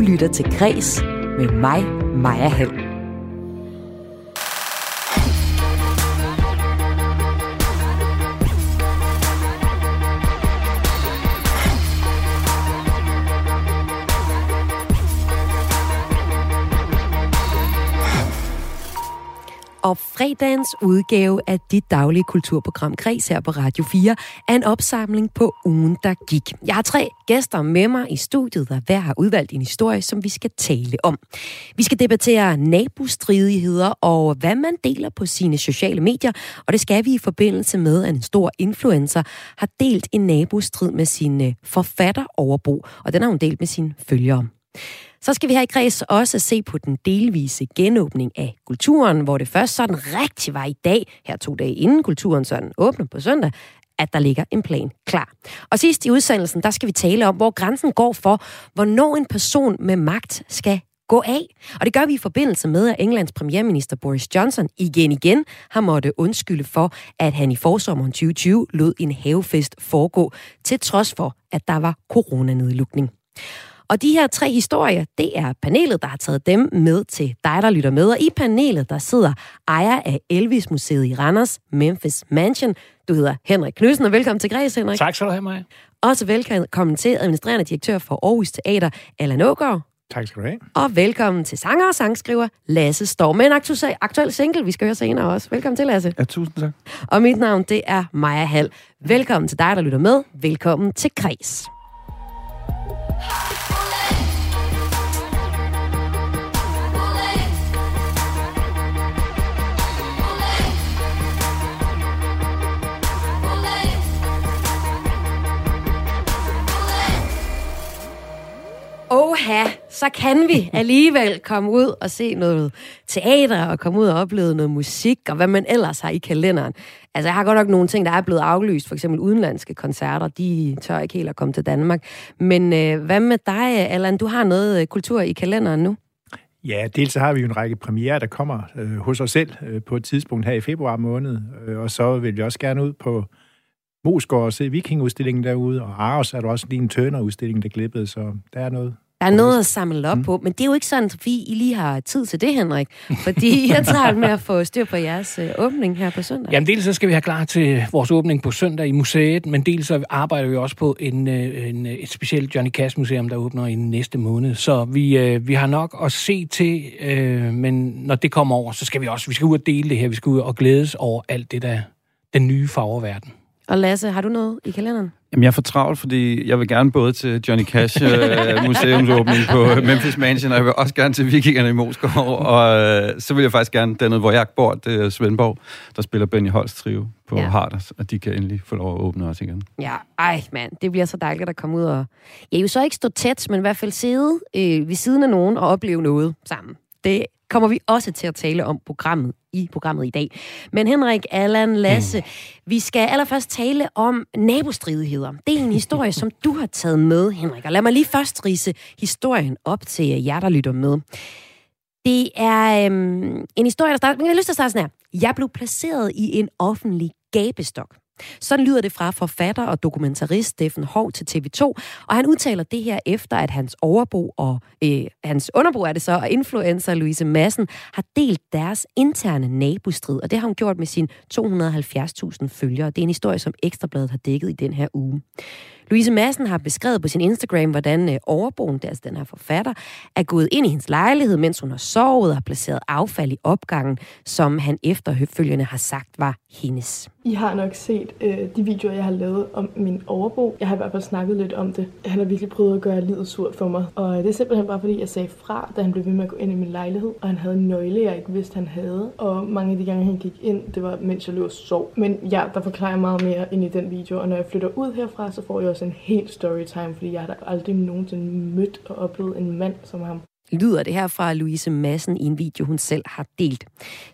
Du lytter til Græs med mig, Maja Hald. Og fredagens udgave af dit daglige kulturprogram Græs her på Radio 4 er en opsamling på ugen, der gik. Jeg har 3 gæster med mig i studiet, der hver har udvalgt en historie, som vi skal tale om. Vi skal debattere nabostridigheder og hvad man deler på sine sociale medier, og det skal vi i forbindelse med, at en stor influencer har delt en nabostrid med sin forfatteroverbo, og den har hun delt med sine følgere. Så skal vi her i Græs også se på den delvise genåbning af kulturen, hvor det først sådan rigtig var i dag, her 2 dage inden kulturen sådan åbner på søndag, at der ligger en plan klar. Og sidst i udsendelsen, der skal vi tale om, hvor grænsen går for, hvornår en person med magt skal gå af. Og det gør vi i forbindelse med, at Englands premierminister Boris Johnson igen har måttet undskylde for, at han i forsommeren 2020 lod en havefest foregå, til trods for, at der var coronanedlukning. Og de her 3 historier, det er panelet, der har taget dem med til dig, der lytter med. Og i panelet, der sidder ejer af Elvis-museet i Randers, Memphis Mansion. Du hedder Henrik Knudsen, og velkommen til Græs, Henrik. Tak skal du have, Maja. Også velkommen til administrerende direktør for Aarhus Teater, Allan Aagaard. Tak skal du have. Og velkommen til sanger og sangskriver Lasse Storm. Med en aktuel single, vi skal høre senere også. Velkommen til, Lasse. Ja, tusind tak. Og mit navn, det er Maja Hald. Velkommen til dig, der lytter med. Velkommen til Græs. Oha, så kan vi alligevel komme ud og se noget teater, og komme ud og opleve noget musik, og hvad man ellers har i kalenderen. Altså, jeg har godt nok nogle ting, der er blevet aflyst. For eksempel udenlandske koncerter, de tør ikke helt at komme til Danmark. Men hvad med dig, Allan? Du har noget kultur i kalenderen nu? Ja, dels så har vi jo en række premierer, der kommer hos os selv på et tidspunkt her i februar måned. Og så vil vi også gerne ud på Moskård og se vikingudstillingen derude, og Aarhus er der også lige en Turner-udstilling, der glippede, så der er noget. Der er noget at samle op på, men det er jo ikke sådan, at I lige har tid til det, Henrik, fordi jeg tager med at få styr på jeres åbning her på søndag. Jamen dels så skal vi have klar til vores åbning på søndag i museet, men dels så arbejder vi også på et specielt Johnny Cash Museum, der åbner i næste måned. Så vi har nok at se til, men når det kommer over, så skal vi skal ud og dele det her, vi skal ud og glædes over alt det der, den nye farververden. Og Lasse, har du noget i kalenderen? Jamen, jeg er for travlt, fordi jeg vil gerne både til Johnny Cash museumsåbning på Memphis Mansion, og jeg vil også gerne til vikingerne i Moskva, og så vil jeg faktisk gerne dernede, hvor jeg bor, det er Svendborg, der spiller Benny Holst trio på Harders, og de kan endelig få lov at åbne også igen. Ja, ej mand, det bliver så dejligt at komme ud og... Ja, I vil så ikke stå tæt, men i hvert fald sidde ved siden af nogen og opleve noget sammen. Det kommer vi også til at tale om i programmet i dag. Men Henrik, Allan, Lasse, vi skal allerførst tale om nabostridigheder. Det er en historie, som du har taget med, Henrik. Og lad mig lige først ridse historien op til jer, der lytter med. Det er en historie, der starter... Jeg har lyst til at starte sådan her. Jeg blev placeret i en offentlig gabestok. Sådan lyder det fra forfatter og dokumentarist Steffen Hov til TV2, og han udtaler det her efter, at hans overbo og hans underbo er det så, og influencer Louise Madsen har delt deres interne nabostrid, og det har hun gjort med sine 270.000 følgere. Det er en historie, som Ekstra Bladet har dækket i den her uge. Louise Madsen har beskrevet på sin Instagram, hvordan overboen, altså den her forfatter, er gået ind i hendes lejlighed, mens hun har sovet og har placeret affald i opgangen, som han efterfølgende har sagt var hendes. I har nok set de videoer, jeg har lavet om min overbo. Jeg har i hvert fald snakket lidt om det. Han har virkelig prøvet at gøre livet surt for mig. Og det er simpelthen bare fordi, jeg sagde fra, da han blev ved med at gå ind i min lejlighed. Og han havde en nøgle, jeg ikke vidste, han havde. Og mange af de gange, han gik ind, det var, mens jeg lå og sov. Men ja, der forklarer jeg meget mere ind i den video. Og når jeg flytter ud herfra, så får jeg også en helt storytime, fordi jeg har da aldrig nogensinde mødt og oplevet en mand som ham. lyder det her fra Louise Madsen i en video, hun selv har delt.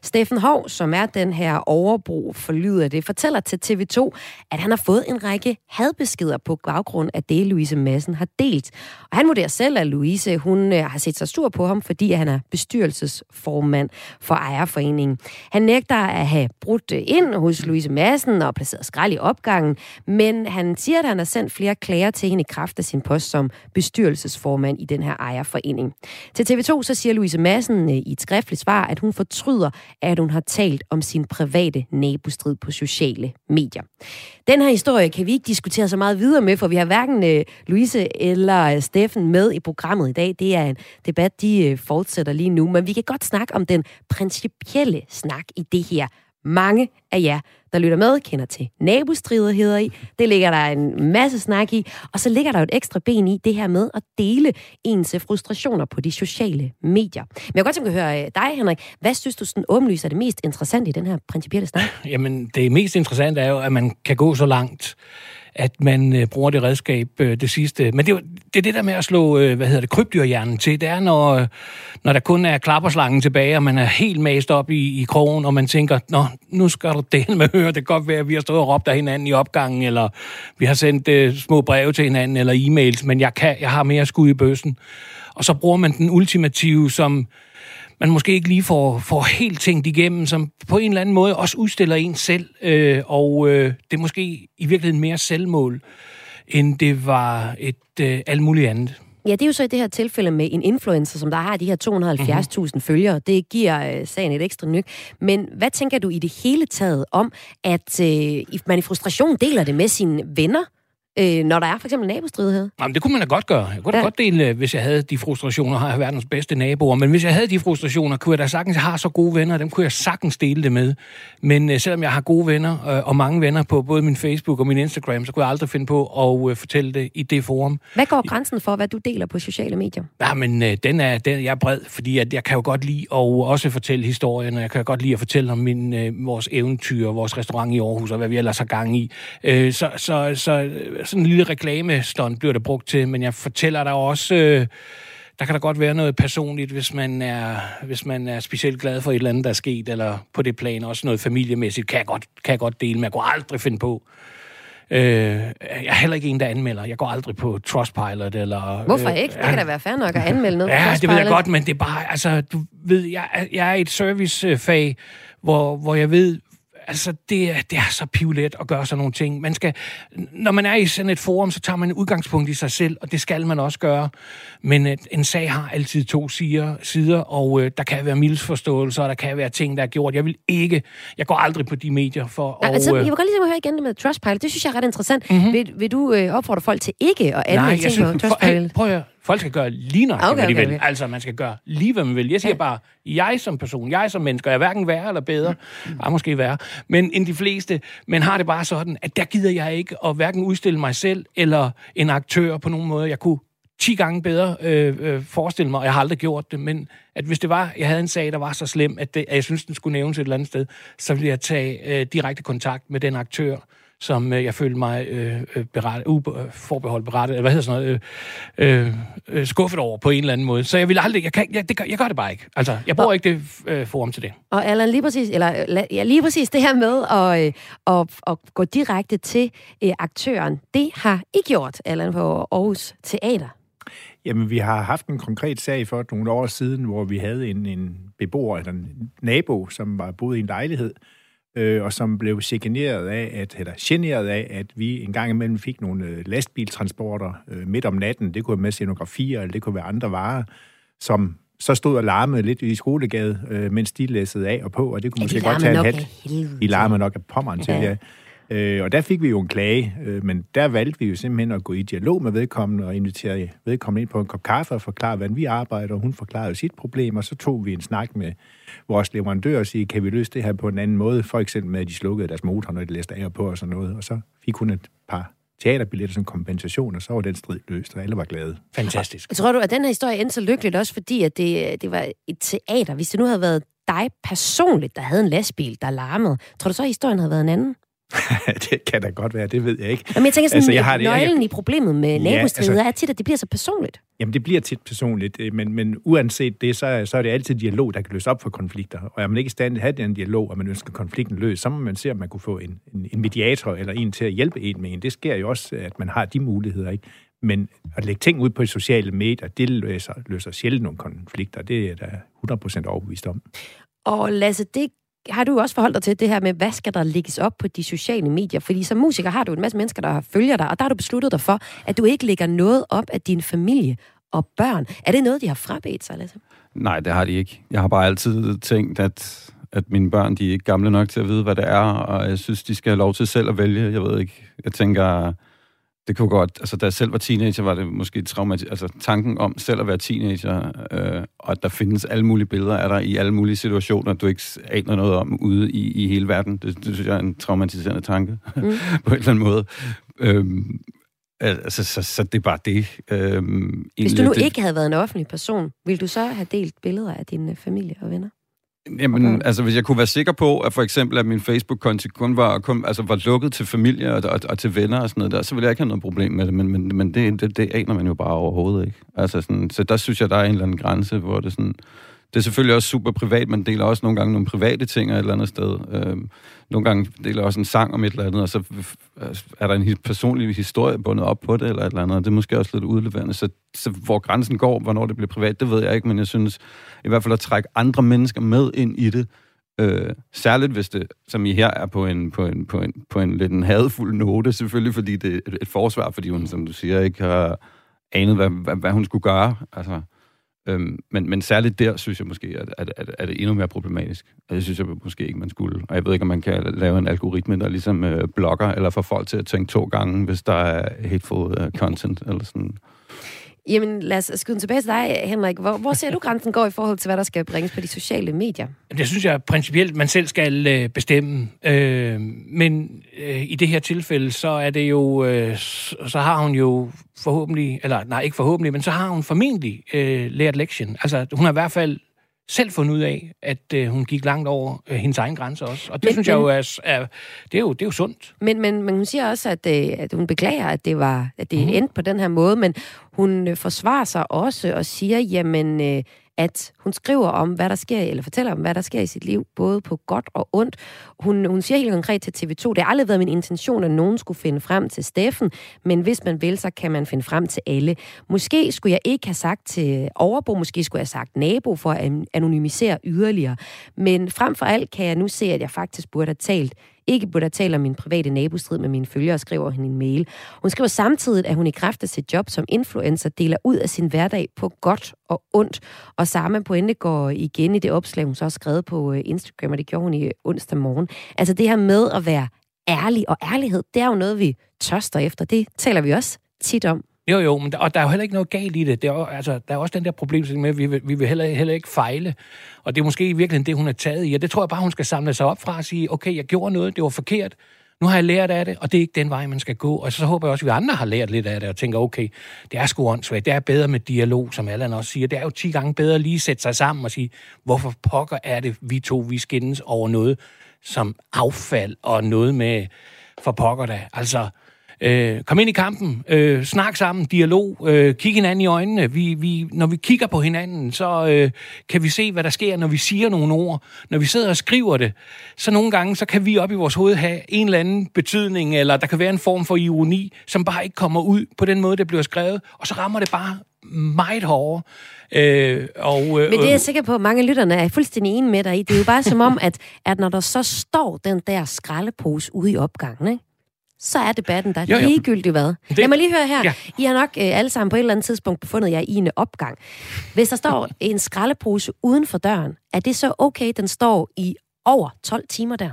Steffen Hov, som er den her overbrug for lyder det, fortæller til TV2, at han har fået en række hadbeskeder på baggrund af det, Louise Madsen har delt. Og han vurderer selv, at Louise hun har set sig sur på ham, fordi han er bestyrelsesformand for ejerforeningen. Han nægter at have brudt ind hos Louise Madsen og placeret skrald i opgangen, men han siger, at han har sendt flere klager til hende i kraft af sin post som bestyrelsesformand i den her ejerforening. Til TV2 så siger Louise Madsen i et skriftligt svar, at hun fortryder, at hun har talt om sin private nabostrid på sociale medier. Den her historie kan vi ikke diskutere så meget videre med, for vi har hverken Louise eller Steffen med i programmet i dag. Det er en debat, de fortsætter lige nu, men vi kan godt snakke om den principielle snak i det her. Mange af jer, der lytter med, kender til nabostridigheder i. Det ligger der en masse snak i. Og så ligger der et ekstra ben i det her med at dele ens frustrationer på de sociale medier. Men jeg kan godt tænke at høre dig, Henrik. Hvad synes du sådan åbenlyst er det mest interessante i den her principielle snak? Jamen, det mest interessante er jo, at man kan gå så langt, at man bruger det redskab det sidste. Men det er det der med at slå, krybdyrhjernen til. Det er, når der kun er klapperslangen tilbage, og man er helt mast op i krogen, og man tænker, nu skal du dele med høre. Det kan godt være, at vi har stået og råbt af hinanden i opgangen, eller vi har sendt små breve til hinanden, eller e-mails, men jeg har mere skud i bøssen. Og så bruger man den ultimative, som man måske ikke lige får helt tænkt igennem, som på en eller anden måde også udstiller en selv, og det er måske i virkeligheden mere selvmål, end det var et alt muligt andet. Ja, det er jo så i det her tilfælde med en influencer, som der har de her 270.000 følgere. Det giver sagen et ekstra nyk. Men hvad tænker du i det hele taget om, at man i frustration deler det med sine venner, når der er for eksempel nabostridighed? Jamen, det kunne man da godt gøre. Jeg kunne da godt dele, hvis jeg havde de frustrationer, har jeg verdens bedste naboer. Men hvis jeg havde de frustrationer, kunne jeg da sagtens have så gode venner, dem kunne jeg sagtens dele det med. Men selvom jeg har gode venner og mange venner på både min Facebook og min Instagram, så kunne jeg aldrig finde på at fortælle det i det forum. Hvad går grænsen for, hvad du deler på sociale medier? Jamen, jeg er bred, fordi jeg kan jo godt lide at også fortælle historien, og jeg kan godt lide at fortælle om vores eventyr, vores restaurant i Aarhus, og hvad vi ellers har gang i. Sådan en lille reklame-stunt bliver det brugt til, men jeg fortæller dig også, der kan der godt være noget personligt, hvis man er specielt glad for et eller andet, der er sket, eller på det plan, også noget familiemæssigt, kan jeg godt dele, men jeg går aldrig finde på. Jeg er heller ikke en, der anmelder. Jeg går aldrig på Trustpilot, eller... Hvorfor ikke? Det kan da være fair nok at anmelde noget på Trustpilot. Ja, det ved jeg godt, men det er bare... Altså, du ved, jeg er et servicefag, hvor jeg ved... Altså, det er så pivlet at gøre sådan nogle ting. Man skal, når man er i sådan et forum, så tager man udgangspunkt i sig selv, og det skal man også gøre. Men en sag har altid to sider, og der kan være misforståelser, og der kan være ting, der er gjort. Jeg går aldrig på de medier for... Nej, altså, jeg vil godt lige høre igen det med Trustpilot. Det synes jeg er ret interessant. Mm-hmm. Vil du opfordre folk til ikke at anmelde ting på Trustpilot? Nej, prøv at høre. Folk skal gøre lige nok, hvad de vil. Okay. Altså, man skal gøre lige, hvad man vil. Jeg siger bare, jeg som person, jeg som menneske, jeg er hverken værre eller bedre, måske værre, men end de fleste, men har det bare sådan, at der gider jeg ikke at hverken udstille mig selv eller en aktør på nogen måde. Jeg kunne 10 gange bedre forestille mig, og jeg har aldrig gjort det, men at hvis det var, jeg havde en sag, der var så slem, at jeg synes, den skulle nævnes et eller andet sted, så ville jeg tage direkte kontakt med den aktør, som jeg følte mig skuffet over på en eller anden måde. Så jeg vil aldrig, jeg gør det bare ikke. Altså, jeg bruger ikke det forum til det. Og Allan, lige præcis det her med at gå direkte til aktøren, det har I gjort, Allan, på Aarhus Teater. Jamen, vi har haft en konkret sag for nogle år siden, hvor vi havde en beboer, eller en nabo, som var boet i en lejlighed, og som blev generet af, at vi en gang imellem fik nogle lastbiltransporter midt om natten. Det kunne være med scenografier, eller det kunne være andre varer, som så stod og larmede lidt i Skolegade, mens de læssede af og på, og det kunne måske godt tage en hat. De larmede nok af pommeren til, ja. Og der fik vi jo en klage, men der valgte vi jo simpelthen at gå i dialog med vedkommende og invitere vedkommende ind på en kop kaffe og forklare, hvordan vi arbejder, og hun forklarede sit problem, og så tog vi en snak med vores leverandør og sige, kan vi løse det her på en anden måde, for eksempel med, at de slukkede deres motor, når de læste af og på og sådan noget, og så fik hun et par teaterbilletter som kompensation, og så var den strid løst, og alle var glade. Fantastisk. Og tror du, at den her historie endte så lykkeligt også, fordi at det var et teater? Hvis det nu havde været dig personligt, der havde en lastbil, der larmede, tror du så, at historien havde været en anden? Det kan da godt være, det ved jeg ikke. Men jeg tænker sådan, altså, nøglen i problemet med nabostrider er tit, at det bliver så personligt. Jamen, det bliver tit personligt, men uanset det, så er det altid dialog, der kan løse op for konflikter. Og er man ikke i stand til at have den dialog, og man ønsker konflikten løst, så må man se, om man kunne få en mediator eller en til at hjælpe en med en. Det sker jo også, at man har de muligheder, ikke? Men at lægge ting ud på de sociale medier, det løser sjældent nogle konflikter. Det er da 100% overbevist om. Og Lasse, det har du også forholdt dig til det her med, hvad skal der lægges op på de sociale medier? Fordi som musiker har du en masse mennesker, der følger dig, og der har du besluttet dig for, at du ikke lægger noget op af din familie og børn. Er det noget, de har frabedt sig, Lasse? Nej, det har de ikke. Jeg har bare altid tænkt, at mine børn, de er ikke gamle nok til at vide, hvad det er, og jeg synes, de skal have lov til selv at vælge. Jeg ved ikke. Jeg tænker, det kunne godt... Altså, da jeg selv var teenager, var det måske traumatisk. Altså, tanken om selv at være teenager, og at der findes alle mulige billeder af dig i alle mulige situationer, du ikke aner noget om ude i hele verden. Det synes jeg er en traumatiserende tanke, på en eller anden måde. Så det er bare det. Hvis du nu ikke havde været en offentlig person, ville du så have delt billeder af din familie og venner? Jamen, altså hvis jeg kunne være sikker på, at for eksempel at min Facebook-konto kun var lukket til familie og til venner og sådan noget der, så ville jeg ikke have noget problem med det, men det aner man jo bare overhovedet ikke. Altså sådan, så der synes jeg, der er en eller anden grænse, hvor det sådan... Det er selvfølgelig også super privat, man deler også nogle gange nogle private ting et eller andet sted. Nogle gange deler også en sang om et eller andet, og så er der en personlig historie bundet op på det, eller et eller andet, og det er måske også lidt udleverende. Så hvor grænsen går, hvornår det bliver privat, det ved jeg ikke, men jeg synes i hvert fald at trække andre mennesker med ind i det, særligt hvis det, som I her, er på en lidt en hadfuld note, selvfølgelig, fordi det er et forsvar, fordi hun, som du siger, ikke har anet, hvad hun skulle gøre, altså... Men særligt der, synes jeg måske, at det endnu mere problematisk. Det synes jeg måske ikke, man skulle. Og jeg ved ikke, om man kan lave en algoritme, der ligesom blokker, eller får folk til at tænke 2 gange, hvis der er hateful content, eller sådan. Jamen, lad os skyde tilbage til dig, Henrik. Hvor ser du grænsen går i forhold til, hvad der skal bringes på de sociale medier? Det synes jeg principielt, man selv skal bestemme. Men i det her tilfælde, så er det jo... Så har hun jo forhåbentlig... Eller nej, ikke forhåbentlig, men så har hun formentlig lært lektien. Altså, hun har i hvert fald selv fundet ud af, at hun gik langt over hendes egen grænse også. Og det synes jeg jo er jo sundt. Men hun siger også, at hun beklager, at det endte på den her måde, men hun forsvarer sig også og siger, jamen, at hun skriver om, hvad der sker, eller fortæller om, hvad der sker i sit liv, både på godt og ondt. Hun siger helt konkret til TV2, det har aldrig været min intention, at nogen skulle finde frem til Steffen, men hvis man vil, så kan man finde frem til alle. Måske skulle jeg ikke have sagt til overbo, måske skulle jeg have sagt nabo for at anonymisere yderligere. Men frem for alt kan jeg nu se, at jeg faktisk burde have talt om min private nabostrid med mine følgere, skriver hun en mail. Hun skriver samtidig, at hun i kraft af sit job som influencer deler ud af sin hverdag på godt og ondt. Og samme pointe går igen i det opslag, hun så har skrevet på Instagram, og det gjorde hun i onsdag morgen. Altså det her med at være ærlig, og ærlighed, det er jo noget, vi tørster efter. Det taler vi også tit om. Jo, men der er jo heller ikke noget galt i det. Der er også den der problemstilling med, at vi vil heller ikke fejle. Og det er måske i virkeligheden det, hun er taget i. Og det tror jeg bare, hun skal samle sig op fra og sige, okay, jeg gjorde noget, det var forkert. Nu har jeg lært af det, og det er ikke den vej, man skal gå. Og så håber jeg også, at vi andre har lært lidt af det og tænker, okay, det er sgu åndssvagt. Det er bedre med dialog, som Allan også siger. Det er jo 10 gange bedre lige at sætte sig sammen og sige, hvorfor pokker er det, vi skændes over noget som affald og noget med for pokker da. Altså... Kom ind i kampen, snak sammen, dialog, kig hinanden i øjnene. Når vi kigger på hinanden, så kan vi se, hvad der sker, når vi siger nogle ord. Når vi sidder og skriver det, så nogle gange, så kan vi op i vores hoved have en eller anden betydning, eller der kan være en form for ironi, som bare ikke kommer ud på den måde, det bliver skrevet, og så rammer det bare meget hårdere. Men det er jeg sikker på, at mange af lytterne er fuldstændig enige med dig i. Det er jo bare som om, at når der så står den der skraldepose ude i opgangen, ikke? Så er debatten der ligegyldigt hvad. Lad mig lige høre her. Ja. I har nok alle sammen på et eller andet tidspunkt befundet jer i en opgang. Hvis der står en skraldepose uden for døren, er det så okay, den står i over 12 timer der?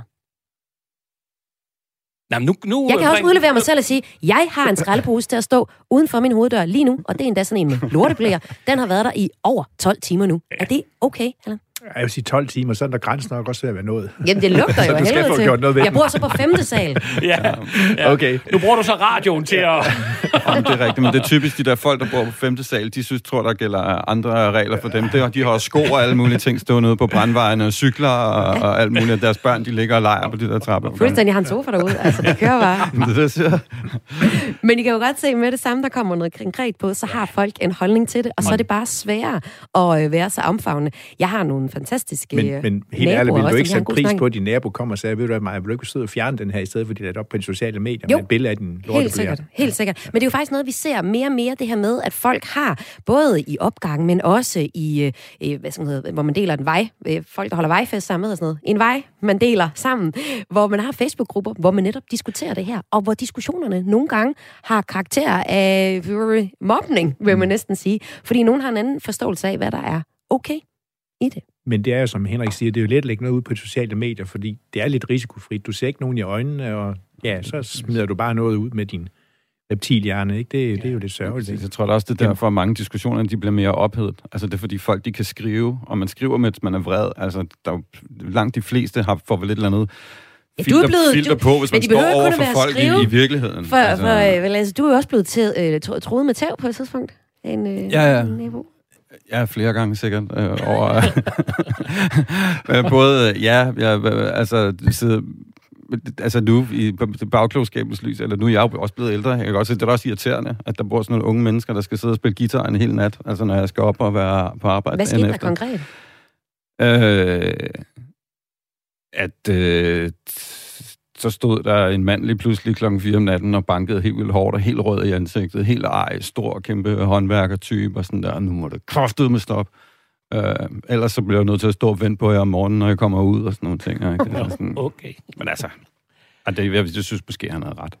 Jamen, nu, jeg kan også udlevere mig selv og sige, jeg har en skraldepose til at stå uden for min hoveddør lige nu, og det er endda sådan en med lorteblæer. Den har været der i over 12 timer nu. Er det okay, Allan? Jeg vil sige 12 timer, sådan der grænsen nok også ved at være nået. Jamen, det lugter jo helvede til. Jeg bor så på 5. sal. Ja. Okay. Nu bruger du så radioen til at... Jamen, det er rigtigt, men det er typisk de der folk, der bor på 5. sal, de tror, der gælder andre regler for dem. De har sko og alle mulige ting stående ude på brandvejene, og cykler og alt muligt. Deres børn, de ligger og leger på de der trapper. Fuldstændig, jeg har en sofa derude. Altså, det kører bare. Men I kan jo godt se, med det samme, der kommer noget konkret på, så har folk en holdning til det, og så er det bare sværere at være så omfavnende. Jeg har nogle fantastiske naboer. Men helt ærligt, vil du ikke sætte pris på, at din nabo kommer og siger, ved du hvad, Maja, vil du ikke sidde og fjerne den her, i stedet for at de lader op på de sociale medier med et billede af den lorteblære? Helt sikkert. Men det er jo faktisk noget, vi ser mere og mere, det her med, at folk har, både i opgangen, men også i, hvor man deler en vej, folk, der holder vejfest sammen og sådan noget, en vej, man deler sammen, hvor man har Facebook-grupper, hvor man netop diskuterer det her, og hvor diskussionerne nogle gange har karakter af mobning, vil man næsten sige, fordi nogen har en anden forståelse af, hvad der er okay i det. Men det er jo, som Henrik siger, det er jo let at lægge noget ud på sociale medier, fordi det er lidt risikofrit. Du ser ikke nogen i øjnene, og ja, så smider du bare noget ud med din reptilhjerne, ikke? Det er jo det sørgelige. Jeg tror da også, det er derfor, at mange diskussioner, de bliver mere ophedet. Altså, det er fordi folk, de kan skrive, og man skriver, mens man er vred. Altså, der langt de fleste får vel et eller andet filter på, hvis man står over for folk i virkeligheden. Altså, du er jo også blevet troet med tæv på et tidspunkt. En nabo. Ja, flere gange sikkert. Over, både, altså nu i bagklogskabens lys, eller nu er jeg også blevet ældre, jeg kan godt se, det er også irriterende, at der bor sådan nogle unge mennesker, der skal sidde og spille guitar en hel nat, altså når jeg skal op og være på arbejde. Hvad skete der konkret? Så stod der en mand lige pludselig klokken 4 om natten og bankede helt vildt hårdt og helt rød i ansigtet, helt ej, stor, kæmpe håndværkertype og sådan der, nu må det kraftedme med stop. Ellers så bliver jeg nødt til at stå og vente på jer om morgenen, når jeg kommer ud og sådan nogle ting. Ikke? Sådan. Okay. Men altså, jeg synes måske, han havde ret.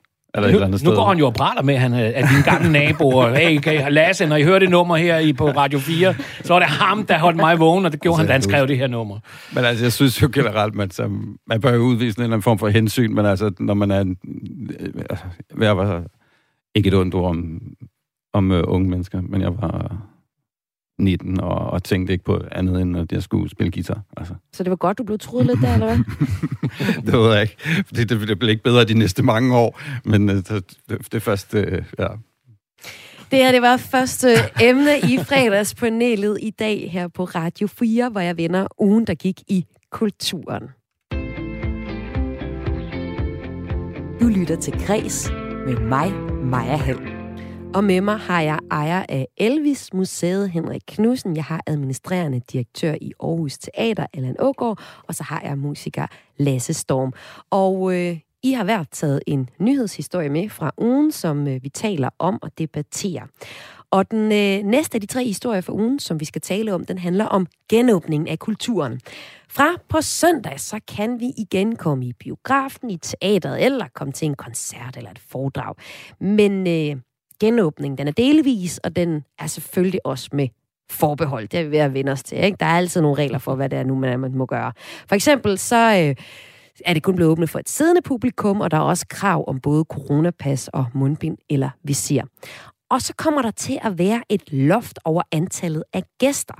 Nu går han jo og praler med, at dine gamle naboer, hey, Lasse, når I hører det nummer her på Radio 4, så er det ham, der holdt mig vågen, og det gjorde altså, han skrev det her nummer. Men altså, jeg synes jo generelt, man bør jo udvise en eller anden form for hensyn, men altså, når man er ikke et ondt ord om unge mennesker, men jeg var 19 og tænkte ikke på andet, end at jeg skulle spille guitar. Altså. Så det var godt, du blev truet lidt der, eller hvad? Det ved jeg ikke. Det blev ikke bedre de næste mange år, men det første, ja. Det her, det var første emne i Fredagspanelet i dag her på Radio 4, hvor jeg vender ugen, der gik i kulturen. Du lytter til Græs med mig, Maja Hald. Og med mig har jeg ejer af Elvis-museet, Henrik Knudsen. Jeg har administrerende direktør i Aarhus Teater, Allan Aagaard. Og så har jeg musiker Lasse Storm. Og I har hver taget en nyhedshistorie med fra ugen, som vi taler om og debatterer. Og den næste af de 3 historier for ugen, som vi skal tale om, den handler om genåbningen af kulturen. Fra på søndag, så kan vi igen komme i biografen, i teateret eller komme til en koncert eller et foredrag. Men... genåbningen, den er delvis, og den er selvfølgelig også med forbehold. Det er vi ved at vende os til, ikke? Der er altid nogle regler for, hvad det er nu, man må gøre. For eksempel så er det kun blevet åbnet for et siddende publikum, og der er også krav om både coronapas og mundbind eller visir. Og så kommer der til at være et loft over antallet af gæster.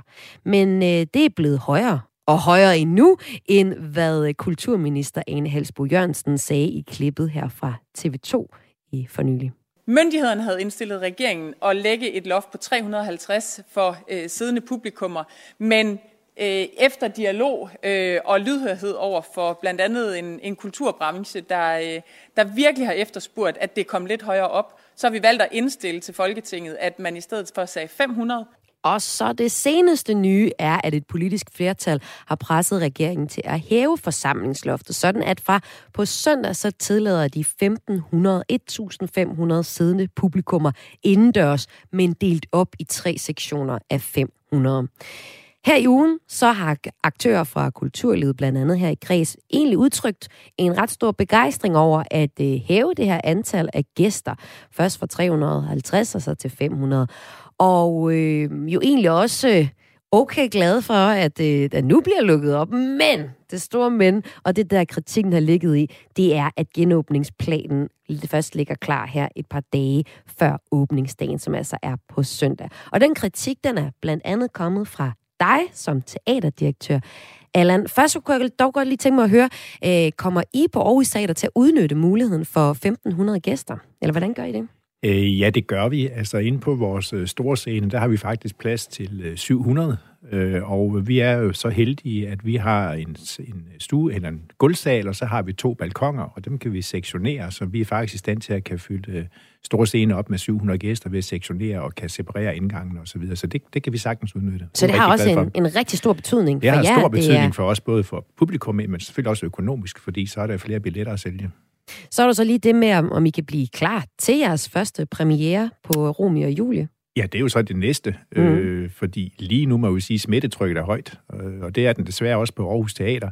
Men det er blevet højere. Og højere endnu, end hvad kulturminister Ane Halsbo Jørgensen sagde i klippet her fra TV2 for nylig. Myndighederne havde indstillet regeringen at lægge et loft på 350 for siddende publikummer, men efter dialog og lydhørhed over for blandt andet en kulturbranche, der virkelig har efterspurgt, at det kom lidt højere op, så har vi valgt at indstille til Folketinget, at man i stedet for sagde 500. Og så det seneste nye er, at et politisk flertal har presset regeringen til at hæve forsamlingsloftet, sådan at fra på søndag så tillader de 1.500 siddende publikummer indendørs, men delt op i 3 sektioner af 500. Her i ugen så har aktører fra kulturlivet, blandt andet her i Græs, egentlig udtrykt en ret stor begejstring over at hæve det her antal af gæster. Først fra 350 og så til 500. Og jo egentlig også okay glade for, at der nu bliver lukket op. Men det store men, og det der kritikken har ligget i, det er, at genåbningsplanen først ligger klar her et par dage før åbningsdagen, som altså er på søndag. Og den kritik, den er blandt andet kommet fra dig som teaterdirektør, Allan. Først så kunne jeg dog godt lige tænke mig at høre, kommer I på Aarhus Teater til at udnytte muligheden for 1.500 gæster? Eller hvordan gør I det? Ja, det gør vi. Altså inde på vores store scene, der har vi faktisk plads til 700. Og vi er jo så heldige, at vi har en stue eller en gulvsal, og så har vi 2 balkoner, og dem kan vi sektionere, så vi er faktisk i stand til at kan fylde store scene op med 700 gæster ved at sektionere og kan separere indgangen og så videre. Så det kan vi sagtens udnytte. Så det har også en rigtig stor betydning for jer? Det har stor betydning for os, både for publikum, men selvfølgelig også økonomisk, fordi så er der flere billetter at sælge. Så er der så lige det med, om I kan blive klar til jeres første premiere på Romeo og Julie. Ja, det er jo så det næste, fordi lige nu må vi sige, smittetrykket er højt, og det er den desværre også på Aarhus Teater.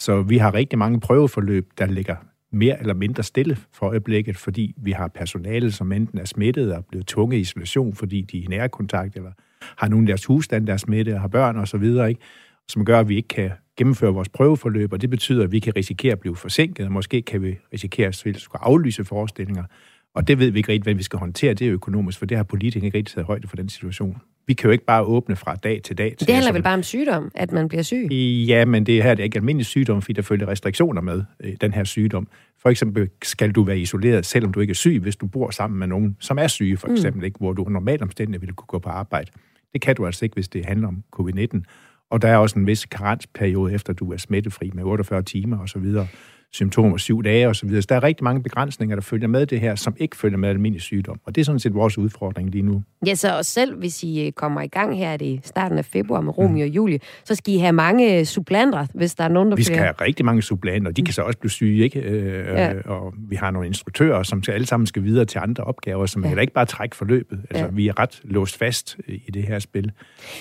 Så vi har rigtig mange prøveforløb, der ligger mere eller mindre stille for øjeblikket, fordi vi har personale, som enten er smittet og blevet tvunget i isolation, fordi de er nærkontakt, eller har nogen af deres husstand, der er smittet, og har børn osv., som gør, at vi ikke kan gennemføre vores prøveforløb, og det betyder, at vi kan risikere at blive forsinket, og måske kan vi risikere at skulle aflyse forestillinger. Og det ved vi ikke rigtigt, hvad vi skal håndtere, det er økonomisk, for det har politikerne ikke rigtig taget højde for den situation. Vi kan jo ikke bare åbne fra dag til dag. Det handler vel bare om sygdom, at man bliver syg? Ja, men det her det er ikke almindelig sygdom, fordi der følger restriktioner med den her sygdom. For eksempel skal du være isoleret, selvom du ikke er syg, hvis du bor sammen med nogen, som er syge for eksempel, ikke, hvor du normalt omstændighed ville kunne gå på arbejde. Det kan du altså ikke, hvis det handler om covid-19. Og der er også en vis karantsperiode efter, du er smittefri med 48 timer og så videre. Symptomer 7 dage og så videre. Så der er rigtig mange begrænsninger, der følger med det her, som ikke følger med almindelig sygdom. Og det er sådan set vores udfordring lige nu. Ja, så og selv hvis I kommer i gang her, det er starten af februar med Romeo og Julie, så skal I have mange supplanter, hvis der er nogen, der vi skal have rigtig mange supplanter, og de kan så også blive syge, ikke? Og vi har nogle instruktører, som alle sammen skal videre til andre opgaver, så man kan da ikke bare trække forløbet. Altså, vi er ret låst fast i det her spil.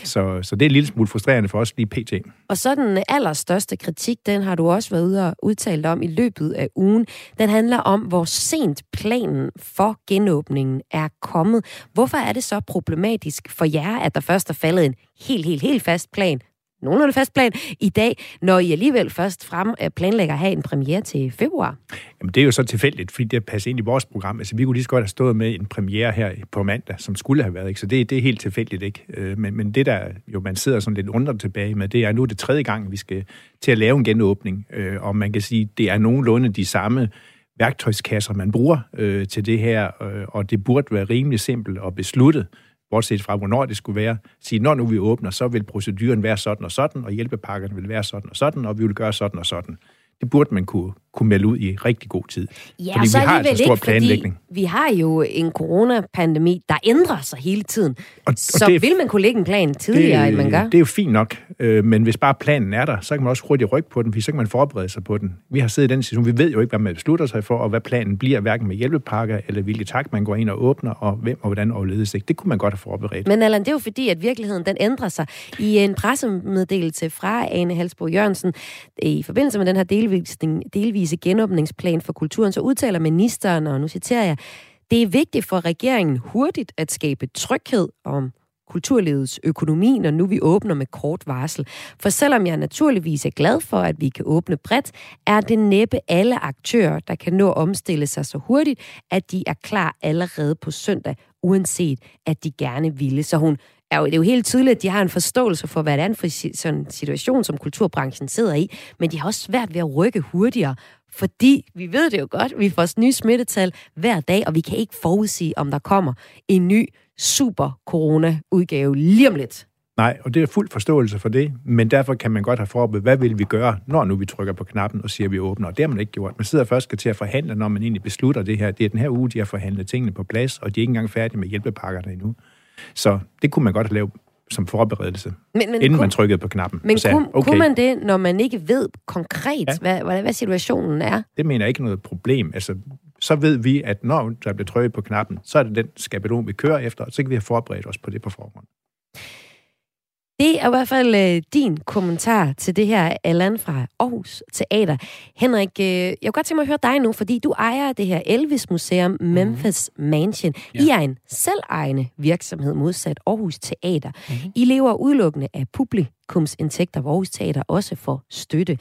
Så det er en lille smule frustrerende for os lige pt. Og så den allerstørste kritik, den har du også været ude og udtalt om i løbet af ugen. Den handler om, hvor sent planen for genåbningen er kommet. Hvorfor er det så problematisk for jer, at der først er faldet en helt fast plan, nogenlunde fast plan, i dag, når I alligevel først frem planlægger at have en premiere til februar? Jamen, det er jo så tilfældigt, fordi det passer ind i vores program. Altså, vi kunne lige så godt have stået med en premiere her på mandag, som skulle have været, ikke? Så det er helt tilfældigt, ikke? Men det, der jo man sidder sådan lidt undret tilbage med, det er, nu er det 3. gang, vi skal til at lave en genåbning. Og man kan sige, det er nogenlunde de samme værktøjskasser, man bruger til det her, og det burde være rimelig simpelt at beslutte, bortset fra, hvornår det skulle være, sige, når nu vi åbner, så vil proceduren være sådan og sådan, og hjælpepakkerne vil være sådan og sådan, og vi vil gøre sådan og sådan. Det burde man kunne melde ud i rigtig god tid. Ja, fordi vi har altså stor planlægning. Vi har jo en coronapandemi, der ændrer sig hele tiden. Så vil man kunne lægge en plan tidligere, end man gør? Det er jo fint nok, men hvis bare planen er der, så kan man også hurtigt rykke på den, for så kan man forberede sig på den. Vi har siddet i den situation, vi ved jo ikke, hvad man beslutter sig for, og hvad planen bliver, hverken med hjælpepakker, eller hvilke takt man går ind og åbner, og hvem og hvordan overledes ikke. Det kunne man godt have forberedt. Men Allan, det er jo fordi, at virkeligheden den ændrer sig. I en pressemeddelelse fra Ane Halsbo Jørgensen, i forbindelse med den her delvise genåbningsplan for kulturen, så udtaler ministeren, og nu citerer jeg, det er vigtigt for regeringen hurtigt at skabe tryghed om kulturlivets økonomi, når nu vi åbner med kort varsel. For selvom jeg naturligvis er glad for, at vi kan åbne bredt, er det næppe alle aktører, der kan nå at omstille sig så hurtigt, at de er klar allerede på søndag, uanset at de gerne ville. Så det er jo helt tydeligt, at de har en forståelse for, hvad det er for sådan en situation, som kulturbranchen sidder i, men de har også svært ved at rykke hurtigere, fordi vi ved det jo godt, vi får nye smittetal hver dag, og vi kan ikke forudsige, om der kommer en ny super-corona-udgave lige om lidt. Nej, og det er fuld forståelse for det, men derfor kan man godt have forberedt, hvad vil vi gøre, når nu vi trykker på knappen og siger, vi åbner, og det har man ikke gjort. Man sidder først til at forhandle, når man egentlig beslutter det her. Det er den her uge, de har forhandlet tingene på plads, og de er ikke engang færdige med hjælpepakkerne endnu. Så det kunne man godt lave som forberedelse, inden man trykkede på knappen. Men kunne man det, når man ikke ved konkret, hvad situationen er? Det mener jeg ikke noget problem. Altså, så ved vi, at når der bliver trykket på knappen, så er det den skabelon, vi kører efter, og så kan vi have forberedt os på det på forhånd. Det er i hvert fald din kommentar til det her, Allan fra Aarhus Teater. Henrik, jeg kunne godt tænke mig at høre dig nu, fordi du ejer det her Elvis-museum, Memphis Mansion. Ja. I er en selvejende virksomhed modsat Aarhus Teater. Mm-hmm. I lever udelukkende af publikumsindtægter, hvor Aarhus Teater også får støtte,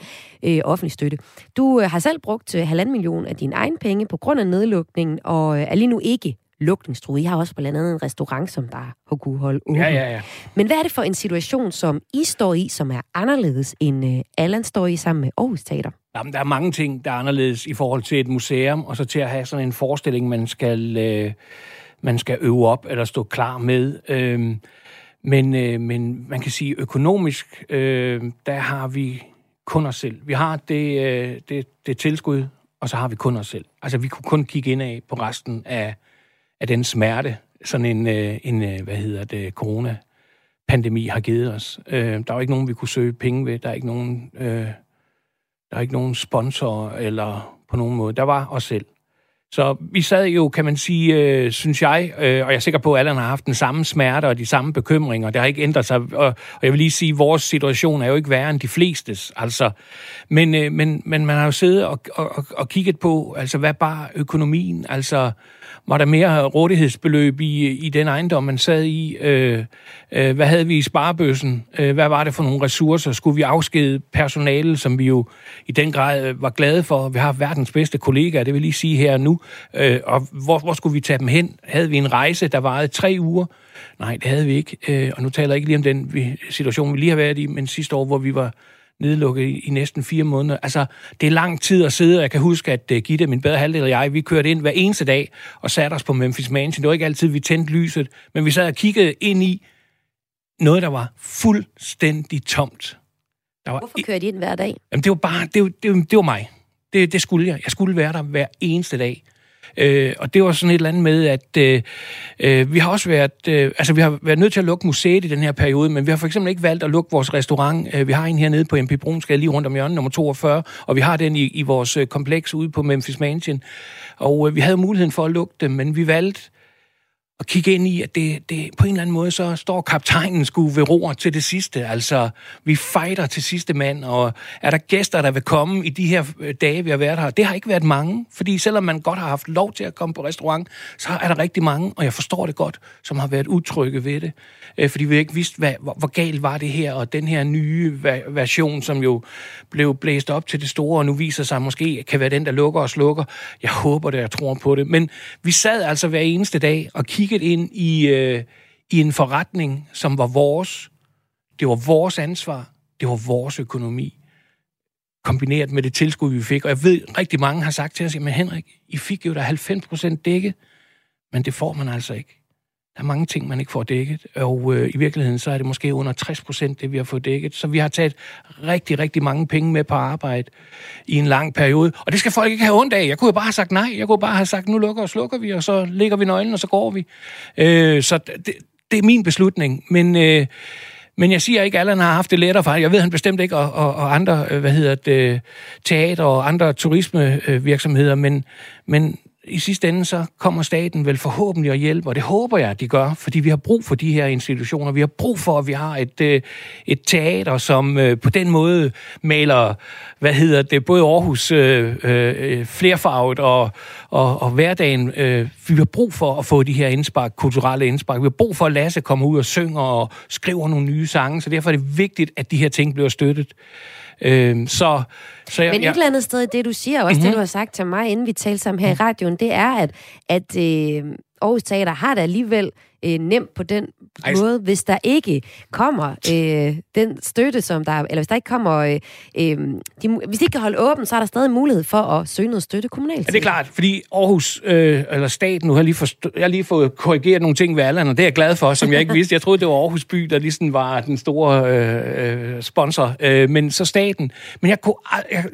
offentlig støtte. Du har selv brugt 1,5 million af dine egne penge på grund af nedlukningen, og er lige nu ikke lukningstruede. I har også blandt andet en restaurant, som der har kunnet holde åben. Ja. Men hvad er det for en situation, som I står i, som er anderledes end Allan står i sammen med Aarhus Teater? Jamen, der er mange ting, der er anderledes i forhold til et museum, og så til at have sådan en forestilling, man skal øve op eller stå klar med. Men man kan sige, økonomisk, der har vi kun os selv. Vi har det tilskud, og så har vi kun os selv. Altså, vi kunne kun kigge indad på resten af den smerte, sådan en coronapandemi har givet os. Der var ikke nogen, vi kunne søge penge ved. Der er ikke nogen, sponsorer eller på nogen måde. Der var os selv. Så vi sad jo, kan man sige, synes jeg, og jeg er sikker på, at alle har haft den samme smerte og de samme bekymringer. Det har ikke ændret sig, og jeg vil lige sige, at vores situation er jo ikke værre end de flestes. Altså. Men man har jo siddet og kigget på, altså, hvad bar økonomien? Altså, var der mere rådighedsbeløb i den ejendom, man sad i? Hvad havde vi i sparebøssen? Hvad var det for nogle ressourcer? Skulle vi afskede personale, som vi jo i den grad var glade for? Vi har verdens bedste kollegaer, det vil lige sige her nu. Og hvor skulle vi tage dem hen? Havde vi en rejse, der varede 3 uger? Nej, det havde vi ikke. Og nu taler jeg ikke lige om den situation, vi lige har været i, men sidste år, hvor vi var nedlukket i næsten 4 måneder. Altså, det er lang tid at sidde, og jeg kan huske, at Gitte, min bedre halvdel og jeg, vi kørte ind hver eneste dag og satte os på Memphis Mansion. Det var ikke altid, vi tændte lyset, men vi sad og kiggede ind i noget, der var fuldstændig tomt. Hvorfor kørte I ind hver dag? Jamen, det var bare, det var mig. Det skulle jeg. Jeg skulle være der hver eneste dag. Og det var sådan et eller andet med, at vi har også været, vi har været nødt til at lukke museet i den her periode, men vi har for eksempel ikke valgt at lukke vores restaurant. Vi har en hernede på MP Brunsgade, lige rundt om hjørnet, nummer 42, og vi har den i vores kompleks ude på Memphis Mansion. Og vi havde muligheden for at lukke dem, men vi valgte at kigge ind i, at det på en eller anden måde, så står kaptajnen sgu ved roret til det sidste. Altså, vi fighter til sidste mand, og er der gæster, der vil komme i de her dage, vi har været her? Det har ikke været mange, fordi selvom man godt har haft lov til at komme på restaurant, så er der rigtig mange, og jeg forstår det godt, som har været utrygge ved det. Fordi vi ikke vidste, hvor galt var det her, og den her nye version, som jo blev blæst op til det store, og nu viser sig måske, kan være den, der lukker og slukker. Jeg håber det, jeg tror på det. Men vi sad altså hver eneste dag og kigget ind i en forretning, som var vores. Det var vores ansvar. Det var vores økonomi. Kombineret med det tilskud, vi fik. Og jeg ved, rigtig mange har sagt til os, men Henrik, I fik jo der 90% dækket, men det får man altså ikke. Der er mange ting, man ikke får dækket. Og i virkeligheden, så er det måske under 60%, det vi har fået dækket. Så vi har taget rigtig, rigtig mange penge med på arbejde i en lang periode. Og det skal folk ikke have ondt af. Jeg kunne jo bare have sagt nej. Jeg kunne bare have sagt, nu lukker og slukker vi, og så lægger vi nøglen, og så går vi. Så det er min beslutning. Men jeg siger ikke, at Allan har haft det lettere for ham. Jeg ved, han bestemt ikke, og andre teater og andre turismevirksomheder, men i sidste ende, så kommer staten vel forhåbentlig at hjælpe, og det håber jeg, at de gør, fordi vi har brug for de her institutioner. Vi har brug for, at vi har et teater, som på den måde maler, både Aarhus flerfarvet og hverdagen. Vi har brug for at få de her indspark, kulturelle indspark. Vi har brug for, at Lasse kommer ud og synger og skriver nogle nye sange, så derfor er det vigtigt, at de her ting bliver støttet. Men et eller andet sted, det du siger, også det du har sagt til mig, inden vi talte sammen her i radioen, det er, at Aarhus Teater har det alligevel nemt på den måde, hvis der ikke kommer den støtte, som der, eller hvis der ikke kommer, hvis de ikke kan holde åben, så er der stadig mulighed for at søge noget støtte kommunalt. Ja, det er klart, fordi Aarhus, eller staten, nu har jeg har lige fået korrigeret nogle ting ved Allan, og det er jeg glad for, som jeg ikke vidste. Jeg troede, det var Aarhus by, der ligesom var den store sponsor, men så staten. Men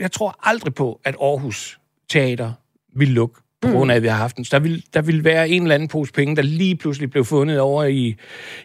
jeg tror aldrig på, at Aarhus Teater vil lukke. På grund af, at vi har haft den. Så der ville være en eller anden pose penge, der lige pludselig blev fundet over i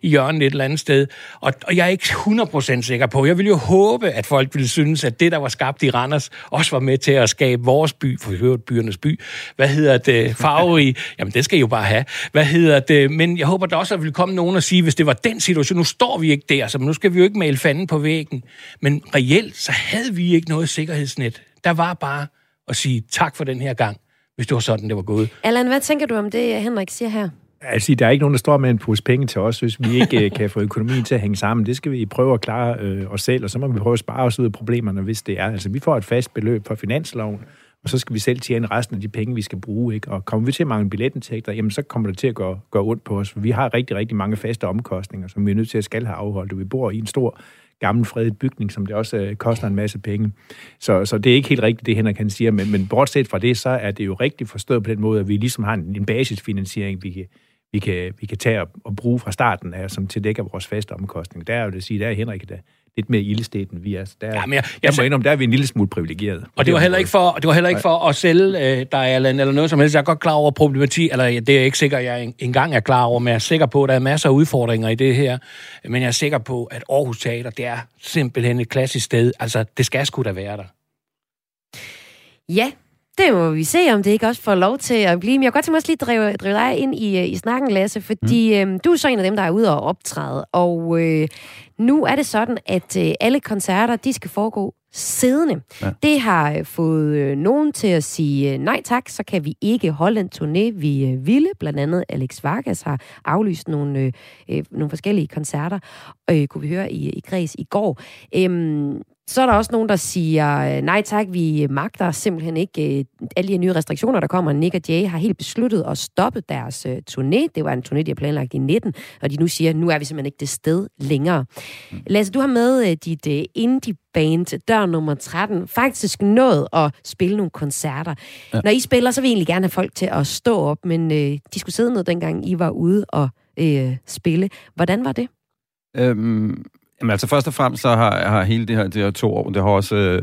hjørnet et eller andet sted. Og jeg er ikke 100% sikker på. Jeg ville jo håbe, at folk ville synes, at det, der var skabt i Randers, også var med til at skabe vores by, for hørt byernes by. Farverige? Jamen, det skal I jo bare have. Men jeg håber, der også ville komme nogen og sige, hvis det var den situation, nu står vi ikke der, så nu skal vi jo ikke male fanden på væggen. Men reelt, så havde vi ikke noget sikkerhedsnet. Der var bare at sige tak for den her gang. Hvis det var sådan, det var gået. Allan, hvad tænker du om det, Henrik siger her? Altså, der er ikke nogen, der står med en pose penge til os, hvis vi ikke kan få økonomien til at hænge sammen. Det skal vi prøve at klare os selv, og så må vi prøve at spare os ud af problemerne, hvis det er. Altså, vi får et fast beløb fra finansloven, og så skal vi selv tjene resten af de penge, vi skal bruge, ikke? Og kommer vi til at mangle billetindtægter, jamen så kommer det til at gøre ondt på os, for vi har rigtig, rigtig mange faste omkostninger, som vi er nødt til at skal have afholdt, og vi bor i en stor gammel fredet bygning, som det også koster en masse penge. Så det er ikke helt rigtigt, det Henrik han siger, men bortset fra det, så er det jo rigtigt forstået på den måde, at vi ligesom har en basisfinansiering, vi kan tage og bruge fra starten af, som tildækker vores faste omkostning. Der er jo det at sige, der er Henrik, der lidt mere ildstedt, end vi er. Der, ja, jeg må indrømme, der er vi en lille smule privilegeret. Og det var heller ikke for at sælge dig, Allan, eller noget som helst. Jeg er godt klar over problematik, eller det er jeg ikke sikker, jeg engang er klar over, men jeg er sikker på, at der er masser af udfordringer i det her. Men jeg er sikker på, at Aarhus Teater, det er simpelthen et klassisk sted. Altså, det skal sgu da være der. Ja, det må vi se, om det ikke også får lov til at blive. Men jeg kan godt tænke mig også lige drive dig ind i snakken, Lasse, fordi du er så en af dem, der er ude og optræde, og nu er det sådan, at alle koncerter, de skal foregå siddende. Ja. Det har fået nogen til at sige, nej tak, så kan vi ikke holde en turné, vi ville. Blandt andet Alex Vargas har aflyst nogle forskellige koncerter, kunne vi høre i Græs i går. Så er der også nogen, der siger, nej tak, vi magter simpelthen ikke alle de nye restriktioner, der kommer. Nick og Jay har helt besluttet at stoppe deres turné. Det var en turné, de har planlagt i 19, og de nu siger, nu er vi simpelthen ikke det sted længere. Lasse, du har med dit indie-band, Dør nummer 13, faktisk nået at spille nogle koncerter. Ja. Når I spiller, så vil I egentlig gerne have folk til at stå op, men de skulle sidde ned, dengang I var ude og spille. Hvordan var det? Jamen altså først og fremmest så har hele det her 2 år, det har også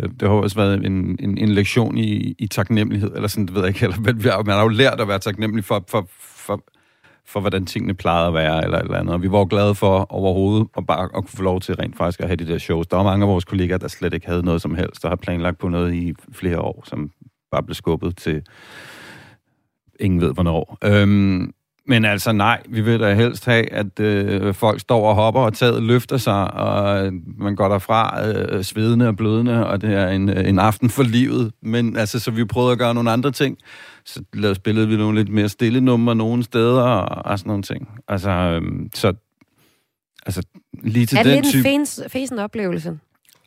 været en lektion i taknemmelighed, eller sådan, det ved jeg ikke heller, men man har jo lært at være taknemmelig for hvordan tingene plejede at være, eller andet. Og vi var jo glade for overhovedet at kunne få lov til rent faktisk at have de der shows. Der var mange af vores kollegaer, der slet ikke havde noget som helst, der har planlagt på noget i flere år, som bare blev skubbet til ingen ved hvornår. Men altså nej, vi vil da helst have, at folk står og hopper, og taget løfter sig, og man går derfra svedende og blødende, og det er en aften for livet. Men altså, så vi prøvede at gøre nogle andre ting. Så spillede vi nogle lidt mere stille numre nogle steder, og sådan nogle ting. Altså, lige til den type... Er det lidt en fesen oplevelse?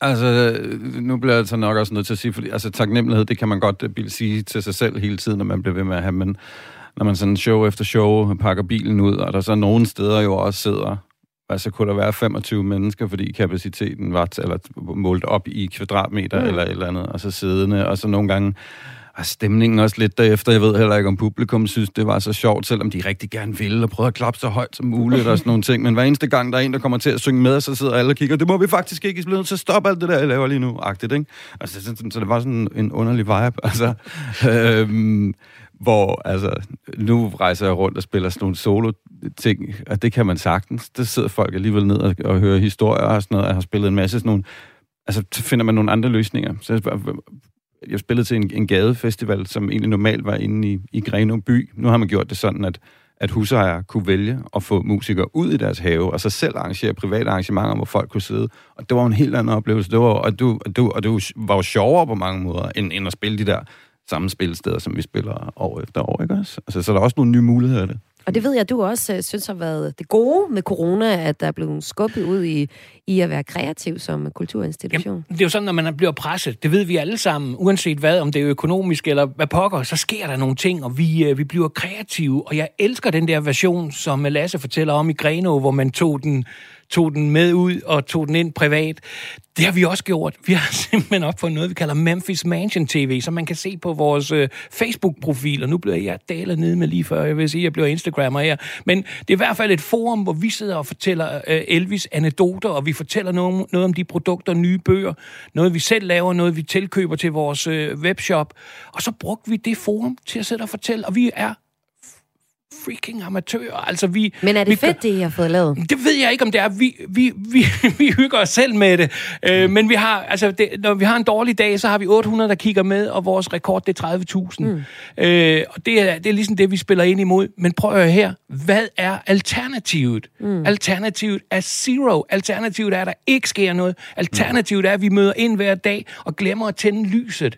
Altså, nu bliver jeg så nok også nødt til at sige, fordi altså, taknemmelighed, det kan man godt sige til sig selv hele tiden, når man bliver ved med at have, men når man sådan show efter show pakker bilen ud, og der så nogle steder jo også sidder, altså kunne der være 25 mennesker, fordi kapaciteten var eller målt op i kvadratmeter eller et eller andet, og så siddende, og så nogle gange var stemningen også lidt derefter. Jeg ved heller ikke, om publikum synes, det var så sjovt, selvom de rigtig gerne ville og prøvede at klappe så højt som muligt og sådan nogle ting. Men hver eneste gang, der er en, der kommer til at synge med, så sidder alle og kigger, det må vi faktisk ikke, I bliver nødt til at stoppe alt det der, jeg laver lige nu-agtigt, ikke? Altså, så det var sådan en underlig vibe, altså... hvor, altså, nu rejser jeg rundt og spiller sådan nogle solo-ting, og det kan man sagtens. Der sidder folk alligevel ned og hører historier og sådan noget, og har spillet en masse sådan nogle... Altså, så finder man nogle andre løsninger. Så jeg spillede til en gadefestival, som egentlig normalt var inde i Grenaa by. Nu har man gjort det sådan, at husejere kunne vælge at få musikere ud i deres have, og så selv arrangere private arrangementer, hvor folk kunne sidde. Og det var en helt anden oplevelse. Det var jo sjovere på mange måder, end at spille de der samme spilsteder, som vi spiller år efter år, ikke også? Altså, så er der også nogle nye muligheder af det. Og det ved jeg, du også synes har været det gode med corona, at der er blevet skubbet ud i at være kreativ som kulturinstitution. Jamen, det er jo sådan, når man bliver presset. Det ved vi alle sammen, uanset hvad, om det er økonomisk eller hvad pokker, så sker der nogle ting, og vi bliver kreative. Og jeg elsker den der version, som Lasse fortæller om i Grenaa, hvor man tog den med ud og tog den ind privat. Det har vi også gjort. Vi har simpelthen opfundet noget, vi kalder Memphis Mansion TV, som man kan se på vores Facebook-profil, og nu bliver jeg dalet nede med lige før, jeg vil sige, jeg bliver Instagrammer her. Men det er i hvert fald et forum, hvor vi sidder og fortæller Elvis-anekdoter, og vi fortæller noget om de produkter, nye bøger, noget vi selv laver, noget vi tilkøber til vores webshop. Og så brugte vi det forum til at sidde og fortælle, og vi er freaking amatører. Altså, men er det fedt, det I har fået lavet? Det ved jeg ikke, om det er. Vi hygger os selv med det. Men vi har, altså, når vi har en dårlig dag, så har vi 800, der kigger med, og vores rekord, det er 30.000. Og det er ligesom det, vi spiller ind imod. Men prøv at høre her. Hvad er alternativet? Alternativet er zero. Alternativet er, at der ikke sker noget. Alternativet er, at vi møder ind hver dag og glemmer at tænde lyset.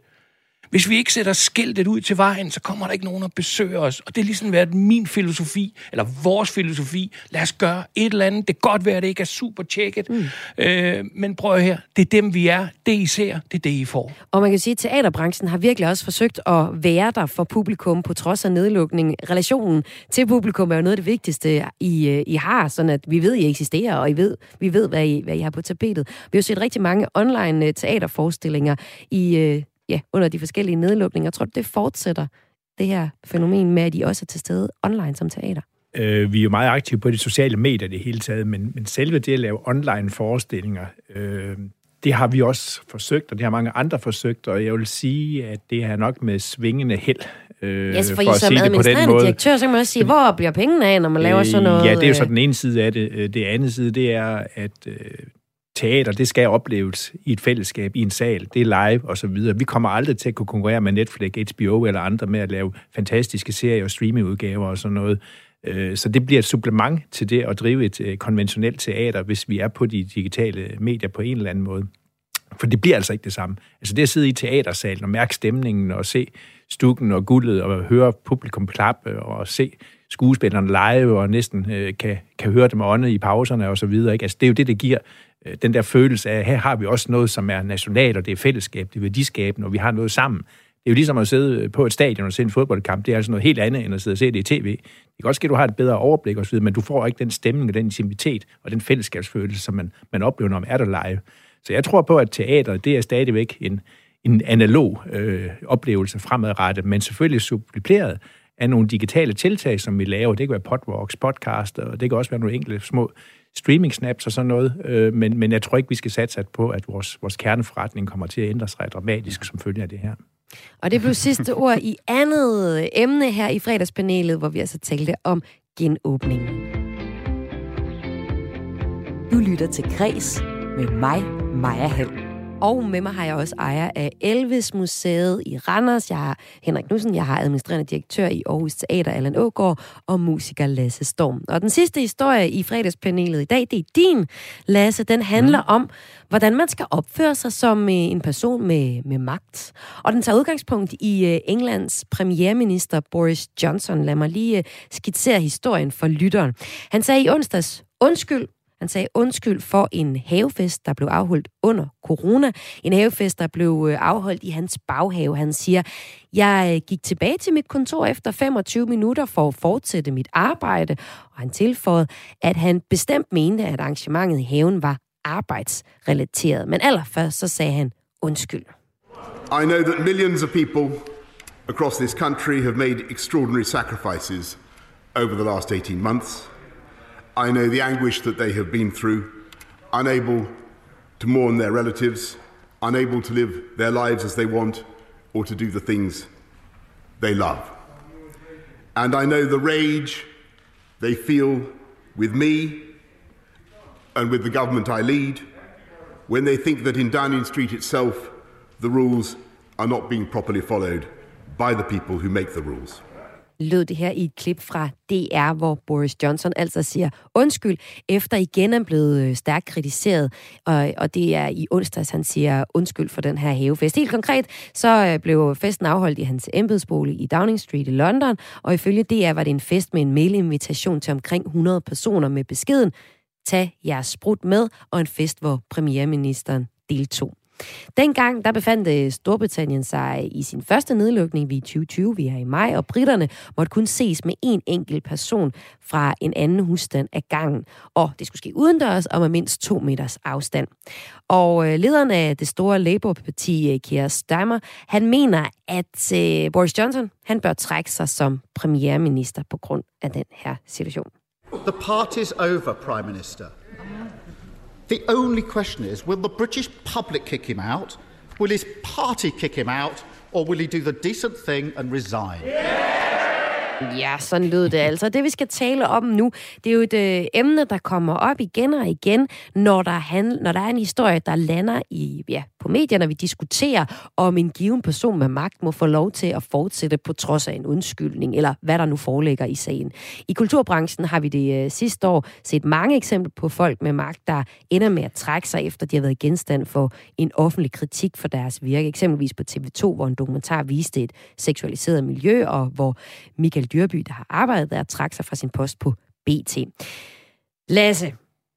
Hvis vi ikke sætter skiltet ud til vejen, så kommer der ikke nogen og besøger os. Og det har ligesom været min filosofi, eller vores filosofi. Lad os gøre et eller andet. Det kan godt være, at det ikke er super tjekket. Men prøv her. Det er dem, vi er. Det, I ser, det er det, I får. Og man kan sige, at teaterbranchen har virkelig også forsøgt at være der for publikum på trods af nedlukning. Relationen til publikum er jo noget af det vigtigste, I har, sådan at vi ved, I eksisterer, og vi ved hvad I har på tapetet. Vi har jo set rigtig mange online teaterforestillinger under de forskellige nedlukninger. Tror du, det fortsætter, det her fænomen med, at I også er til stede online som teater? Vi er jo meget aktive på de sociale medier det hele taget, men selve det at lave online forestillinger, det har vi også forsøgt, og det har mange andre forsøgt, og jeg vil sige, at det har nok med svingende held. For I som administrerende direktør, så kan man også sige, hvor bliver pengene af, når man laver sådan noget? Ja, det er jo så den ene side af det. Det andet side, det er, at teater, det skal opleves i et fællesskab, i en sal, det er live og så videre. Vi kommer aldrig til at kunne konkurrere med Netflix, HBO eller andre med at lave fantastiske serier og streamingudgaver og sådan noget. Så det bliver et supplement til det at drive et konventionelt teater, hvis vi er på de digitale medier på en eller anden måde. For det bliver altså ikke det samme. Altså det at sidde i teatersalen og mærke stemningen og se stukken og guldet og høre publikum klappe og se skuespillerne live og næsten kan høre dem ånde i pauserne og så videre. Ikke? Altså det er jo det, der giver den der følelse af, her har vi også noget, som er nationalt, og det er fællesskab, det er værdiskabende, og vi har noget sammen. Det er jo ligesom at sidde på et stadion og se en fodboldkamp. Det er altså noget helt andet, end at sidde og se det i tv. Det kan også ske, at du har et bedre overblik og så videre, men du får ikke den stemning og den intimitet og den fællesskabsfølelse, som man oplever, når man er der live. Så jeg tror på, at teateret, det er stadigvæk en analog oplevelse fremadrettet, men selvfølgelig suppleret af nogle digitale tiltag, som vi laver. Det kan være podwalks, podcaster, og det kan også være nogle enkelte små streaming-snaps og sådan noget, men jeg tror ikke, vi skal satse på, at vores kerneforretning kommer til at ændre sig dramatisk som følge af det her. Og det blev sidste ord i andet emne her i fredagspanelet, hvor vi altså talte om genåbningen. Du lytter til Græs med mig, Maja Hald. Og med mig har jeg også ejer af Elvis-museet i Randers. Jeg har Henrik Knudsen, jeg har administrerende direktør i Aarhus Teater, Allan Aagaard, og musiker Lasse Storm. Og den sidste historie i fredagspanelet i dag, det er din, Lasse. Den handler om, hvordan man skal opføre sig som en person med magt. Og den tager udgangspunkt i Englands premierminister Boris Johnson. Lad mig lige skitsere historien for lytteren. Han sagde i onsdags, undskyld for en havefest, der blev afholdt under corona. En havefest, der blev afholdt i hans baghave. Han siger, jeg gik tilbage til mit kontor efter 25 minutter for at fortsætte mit arbejde. Og han tilføjede, at han bestemt mente, at arrangementet i haven var arbejdsrelateret. Men allerførst så sagde han undskyld. I know that millions of people across this country have made extraordinary sacrifices over the last 18 months. I know the anguish that they have been through, unable to mourn their relatives, unable to live their lives as they want or to do the things they love. And I know the rage they feel with me and with the government I lead when they think that in Downing Street itself the rules are not being properly followed by the people who make the rules. Lød det her i et klip fra DR, hvor Boris Johnson altså siger undskyld, efter igen er blevet stærkt kritiseret. Og det er i onsdags, han siger undskyld for den her havefest. Helt konkret, så blev festen afholdt i hans embedsbolig i Downing Street i London, og ifølge DR var det en fest med en mailinvitation til omkring 100 personer med beskeden, tag jeres sprut med, og en fest, hvor premierministeren deltog. Dengang, der befandt Storbritannien sig i sin første nedlukning i 2020, vi er i maj, og britterne måtte kun ses med en enkelt person fra en anden husstand ad gangen. Og det skulle ske udendørs og med mindst 2 meters afstand. Og lederen af det store Labour-parti, Keir Starmer, han mener, at Boris Johnson, han bør trække sig som premierminister på grund af den her situation. The party's over, Prime Minister. The only question is, will the British public kick him out? Will his party kick him out? Or will he do the decent thing and resign? Yeah! Ja, sådan lød det altså. Det, vi skal tale om nu, det er jo et emne, der kommer op igen og igen, når der er en historie, der lander på medierne, når vi diskuterer, om en given person med magt må få lov til at fortsætte på trods af en undskyldning, eller hvad der nu foreligger i sagen. I kulturbranchen har vi det sidste år set mange eksempler på folk med magt, der ender med at trække sig, efter de har været genstand for en offentlig kritik for deres virke. Eksempelvis på TV2, hvor en dokumentar viste et seksualiseret miljø, og hvor Michael Dyrby, der har arbejdet der, trak sig fra sin post på BT. Lasse,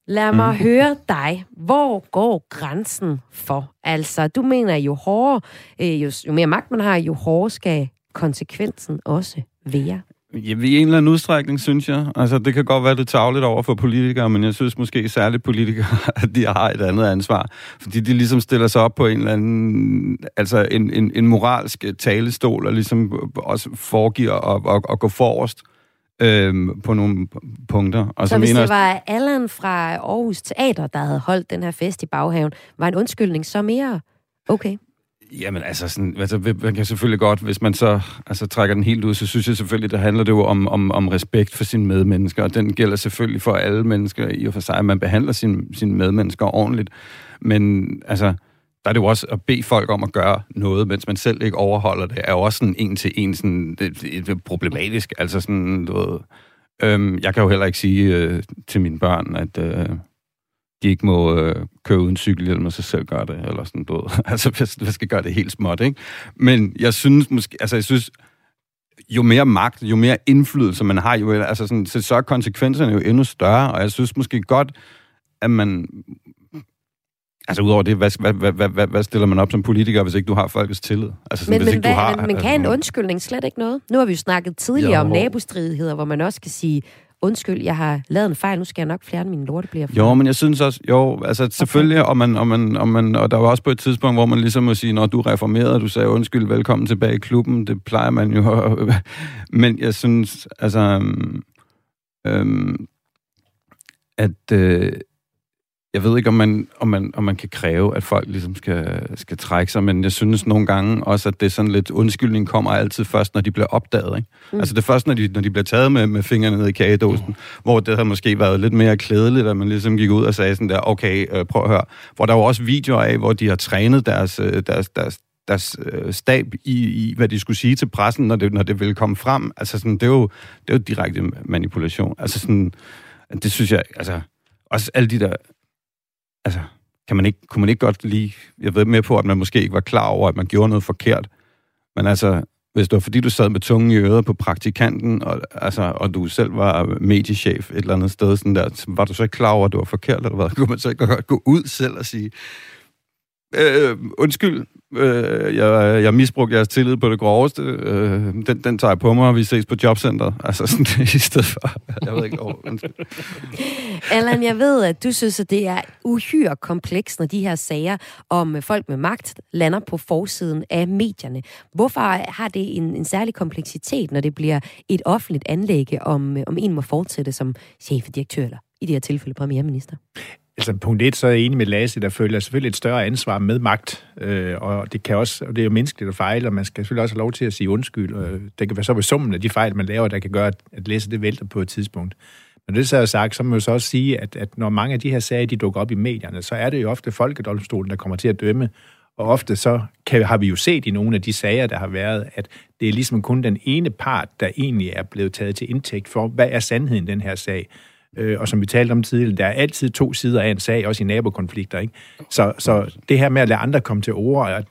lad mig høre dig. Hvor går grænsen for? Altså, du mener, jo mere magt man har, jo hårdere skal konsekvensen også være. Jamen, i en eller anden udstrækning, synes jeg. Altså, det kan godt være, det tager lidt over for politikere, men jeg synes måske særligt politikere, at de har et andet ansvar. Fordi de ligesom stiller sig op på en eller anden, altså en moralsk talestol, og ligesom også foregiver at gå forrest på nogle punkter. Og så hvis det var Allan fra Aarhus Teater, der havde holdt den her fest i baghaven, var en undskyldning så mere okay? Jamen altså, man kan selvfølgelig godt, hvis man så trækker den helt ud, så synes jeg selvfølgelig, der handler det jo om respekt for sine medmennesker, og den gælder selvfølgelig for alle mennesker i og for sig, at man behandler sine medmennesker ordentligt. Men altså, der er det jo også at bede folk om at gøre noget, mens man selv ikke overholder det, er jo også sådan en til en sådan, det problematisk. Altså sådan, du ved, jeg kan jo heller ikke sige til mine børn, at... de ikke må køre uden cykelhjelm, og så selv gør det, eller sådan noget. Altså, hvad skal gøre det helt småt, ikke? Men jeg synes måske, jo mere magt, jo mere indflydelse man har, jo, så er konsekvenserne jo endnu større, og jeg synes måske godt, at man... Altså udover det, hvad stiller man op som politiker, hvis ikke du har folkets tillid? Altså, sådan, men kan en undskyldning slet ikke noget? Nu har vi jo snakket tidligere om nabostridigheder, hvor man også kan sige... Undskyld, jeg har lavet en fejl, nu skal jeg nok fjerne mine lortebliver. Jo, men jeg synes også, selvfølgelig, og der var også på et tidspunkt, hvor man ligesom må sige, når du reformerede, du sagde undskyld, velkommen tilbage i klubben, det plejer man jo. Men jeg synes, jeg ved ikke, om man kan kræve, at folk ligesom skal trække sig, men jeg synes nogle gange også, at det er sådan lidt, undskyldning kommer altid først, når de bliver opdaget, ikke? Mm. Altså det er først, når de bliver taget med fingrene ned i kagedåsen, hvor det har måske været lidt mere klædeligt, at man ligesom gik ud og sagde sådan der, okay, prøv at høre. Hvor der er jo også videoer af, hvor de har trænet deres stab i, hvad de skulle sige til pressen, når det ville komme frem. Altså sådan, det er jo direkte manipulation. Altså sådan, det synes jeg, altså, også alle de der... Altså, kunne man ikke godt lide... Jeg ved mere på, at man måske ikke var klar over, at man gjorde noget forkert. Men altså, hvis det var fordi, du sad med tungen i øret på praktikanten, og du selv var mediechef et eller andet sted, sådan der, var du så ikke klar over, at du var forkert, eller hvad? Kunne man så ikke godt gå ud selv og sige... undskyld, jeg misbrugte jeres tillid på det groveste. Den tager jeg på mig, og vi ses på jobcenteret. Altså sådan i stedet for. Jeg ved ikke, undskyld. Allan, jeg ved, at du synes, at det er uhyre kompleks, når de her sager om folk med magt lander på forsiden af medierne. Hvorfor har det en særlig kompleksitet, når det bliver et offentligt anlægge, om en må fortsætte som chefdirektør, eller i det her tilfælde premierminister? Altså punkt 1, så er jeg enig med Lasse, der føler selvfølgelig et større ansvar med magt, og det kan også, og det er jo menneskeligt at fejle, og man skal selvfølgelig også have lov til at sige undskyld, og det kan være så ved summen af de fejl, man laver, der kan gøre, at Lasse det vælter på et tidspunkt. Når det så er sagt, så må man så også sige, at når mange af de her sager, de dukker op i medierne, så er det jo ofte folkedomstolen, der kommer til at dømme, og ofte så har vi jo set i nogle af de sager, der har været, at det er ligesom kun den ene part, der egentlig er blevet taget til indtægt for, hvad er sandheden i den her sag? Og som vi talte om tidligere, der er altid to sider af en sag, også i nabokonflikter, ikke? Så det her med at lade andre komme til ord,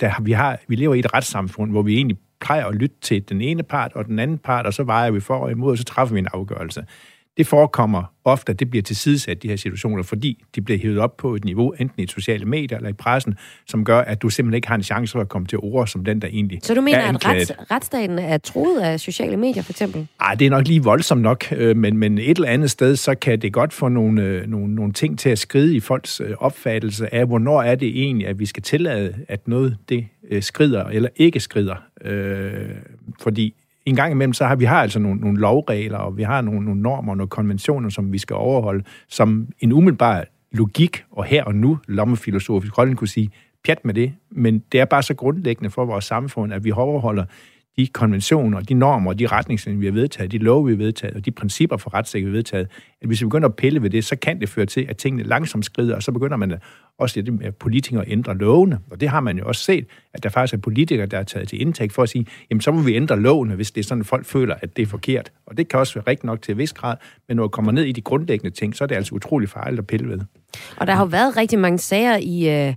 vi lever i et retssamfund, hvor vi egentlig plejer at lytte til den ene part og den anden part, og så vejer vi for og imod, og så træffer vi en afgørelse. Det forekommer ofte, at det bliver tilsidesat, de her situationer, fordi de bliver hævet op på et niveau, enten i sociale medier eller i pressen, som gør, at du simpelthen ikke har en chance for at komme til ord, som den, der egentlig er anklaget. Så du mener, at retsstaten er truet af sociale medier, for eksempel? Ej, det er nok lige voldsomt nok, men et eller andet sted, så kan det godt få nogle ting til at skride i folks opfattelse af, hvornår er det egentlig, at vi skal tillade, at noget det skrider eller ikke skrider. Fordi en gang imellem, så har vi altså nogle lovregler, og vi har nogle normer og nogle konventioner, som vi skal overholde, som en umiddelbar logik, og her og nu, lommefilosofisk rollen kunne sige, pjat med det, men det er bare så grundlæggende for vores samfund, at vi overholder de konventioner, de normer, de retningslinjer, vi har vedtaget, de love, vi har vedtaget, og de principper for retssikkerhed, vi har vedtaget, at hvis vi begynder at pille ved det, så kan det føre til, at tingene langsomt skrider, og så begynder man også lidt med politikere at ændre lovene. Og det har man jo også set, at der faktisk er politikere, der er taget til indtægt for at sige, jamen så må vi ændre lovene, hvis det er sådan, at folk føler, at det er forkert. Og det kan også være rigtigt nok til en vis grad, men når man kommer ned i de grundlæggende ting, så er det altså utrolig farligt at pille ved. Og der har jo været rigtig mange sager i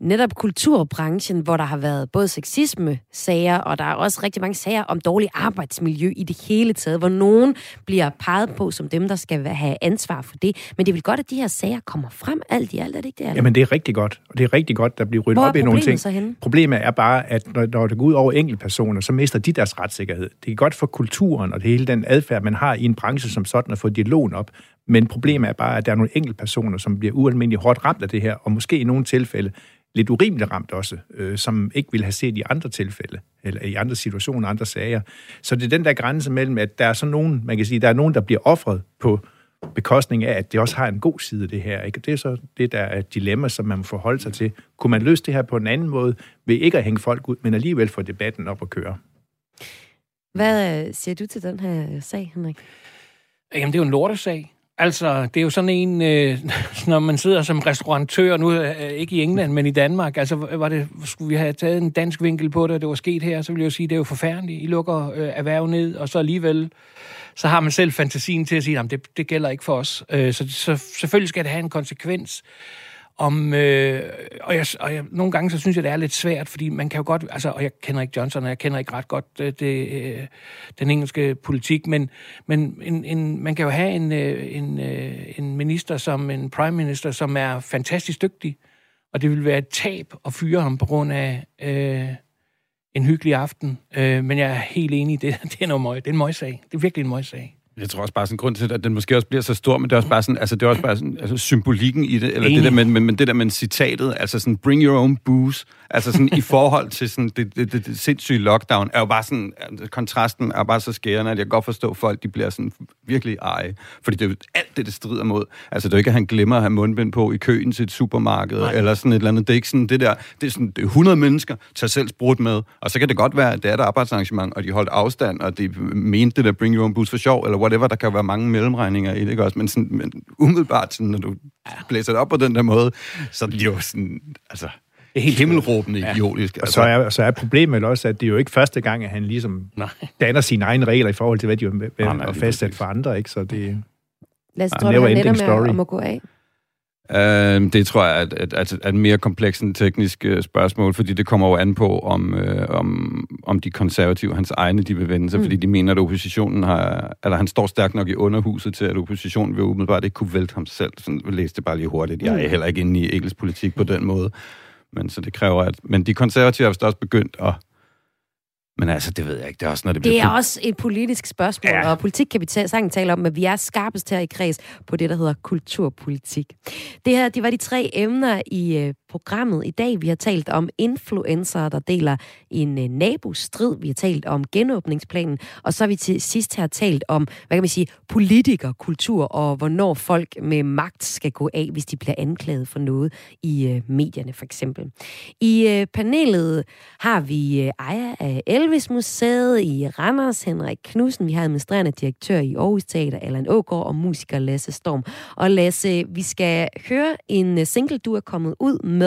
netop kulturbranchen, hvor der har været både sexisme-sager, og der er også rigtig mange sager om dårlig arbejdsmiljø i det hele taget, hvor nogen bliver peget på som dem, der skal have ansvar for det. Men det er vel godt, at de her sager kommer frem alt i alt, er det ikke det? Eller? Jamen det er rigtig godt, og det er rigtig godt, der bliver ryddet op i nogle ting. Så henne? Problemet er bare, at når det går ud over enkeltpersoner, så mister de deres retssikkerhed. Det er godt for kulturen og det hele den adfærd, man har i en branche som sådan, at få dialogen op. Men problemet er bare, at der er nogle enkeltpersoner, som bliver ualmindelig hårdt ramt af det her, og måske i nogle tilfælde lidt urimeligt ramt også, som ikke ville have set i andre tilfælde, eller i andre situationer, andre sager. Så det er den der grænse mellem, at der er sådan nogen, man kan sige, der er nogen, der bliver offret på bekostning af, at det også har en god side, det her. Ikke? Det er så det, der er et dilemma, som man må forholde sig til. Kunne man løse det her på en anden måde, ved ikke at hænge folk ud, men alligevel få debatten op at køre? Hvad siger du til den her sag, Henrik? Jamen, det er jo en lortesag. Altså, det er jo sådan en, når man sidder som restaurantør, nu ikke i England, men i Danmark, altså skulle vi have taget en dansk vinkel på det, og det var sket her, så ville jeg jo sige, det er jo forfærdeligt, I lukker erhverv ned, og så alligevel, så har man selv fantasien til at sige, jamen det gælder ikke for os, så selvfølgelig skal det have en konsekvens. Og jeg, nogle gange, så synes jeg, det er lidt svært, fordi man kan jo godt, altså, og jeg kender ikke Johnson, og jeg kender ikke ret godt den engelske politik, men man kan jo have en minister som en prime minister, som er fantastisk dygtig, og det vil være et tab at fyre ham på grund af en hyggelig aften. Men jeg er helt enig i det. Det er en møgsag. Det er virkelig en møgsag. Jeg tror også bare sådan grund til, at den måske også bliver så stor, men det er også bare sådan, altså det er også bare sådan, altså symbolikken i det, eller det der, men det der med citatet, altså sådan bring your own booze, altså sådan i forhold til sådan det sindssyge lockdown, er jo bare sådan, kontrasten er bare så skærende, at jeg godt forstår folk, de bliver sådan virkelig eje, fordi det er jo alt det strider mod, altså det er jo ikke, at han glemmer at have mundbind på i køen til et supermarked, nej, eller sådan et eller andet, det er ikke sådan det der, det er sådan det er 100 mennesker, tager selv sprut med, og så kan det godt være, at det er et arbejdsarrangement, og de holdt afstand, og de mente det der bring your own booze for sjov, eller whatever, der kan jo være mange mellemregninger i det, ikke også? Men, sådan, umiddelbart, sådan, når du blæser det op på den der måde, så er det jo sådan, altså, himmelråbende idiotisk. Ja. Altså. Og så er problemet også, at det er jo ikke første gang, at han ligesom danner sine egne regler i forhold til, hvad de har fastsat for andre, ikke? Så det er en never-ending story. Om at gå af. Det tror jeg er et mere komplekst teknisk spørgsmål, fordi det kommer jo an på, om de konservative, hans egne, de vil vende sig, fordi de mener, at oppositionen har, eller han står stærkt nok i underhuset til, at oppositionen vil umiddelbart ikke kunne vælte ham selv. Sådan læste det bare lige hurtigt. Jeg er heller ikke inde i engelsk politik på den måde. Men så det kræver, at... Men de konservative har også begyndt at... Men altså, det ved jeg ikke. Det er også, når det bliver... Det er også et politisk spørgsmål, ja. Og politik kan vi sagtens tale om, at vi er skarpest her i Græs på det, der hedder kulturpolitik. Det her, det var de tre emner i programmet i dag. Vi har talt om influencer, der deler en nabostrid. Vi har talt om genåbningsplanen. Og så har vi til sidst her talt om, hvad kan man sige, politikerkultur og hvornår folk med magt skal gå af, hvis de bliver anklaget for noget i medierne, for eksempel. I panelet har vi ejer af Elvis-museet i Randers, Henrik Knudsen. Vi har administrerende direktør i Aarhus Teater, Allan Aagaard, og musiker Lasse Storm. Og Lasse, vi skal høre en single, du er kommet ud med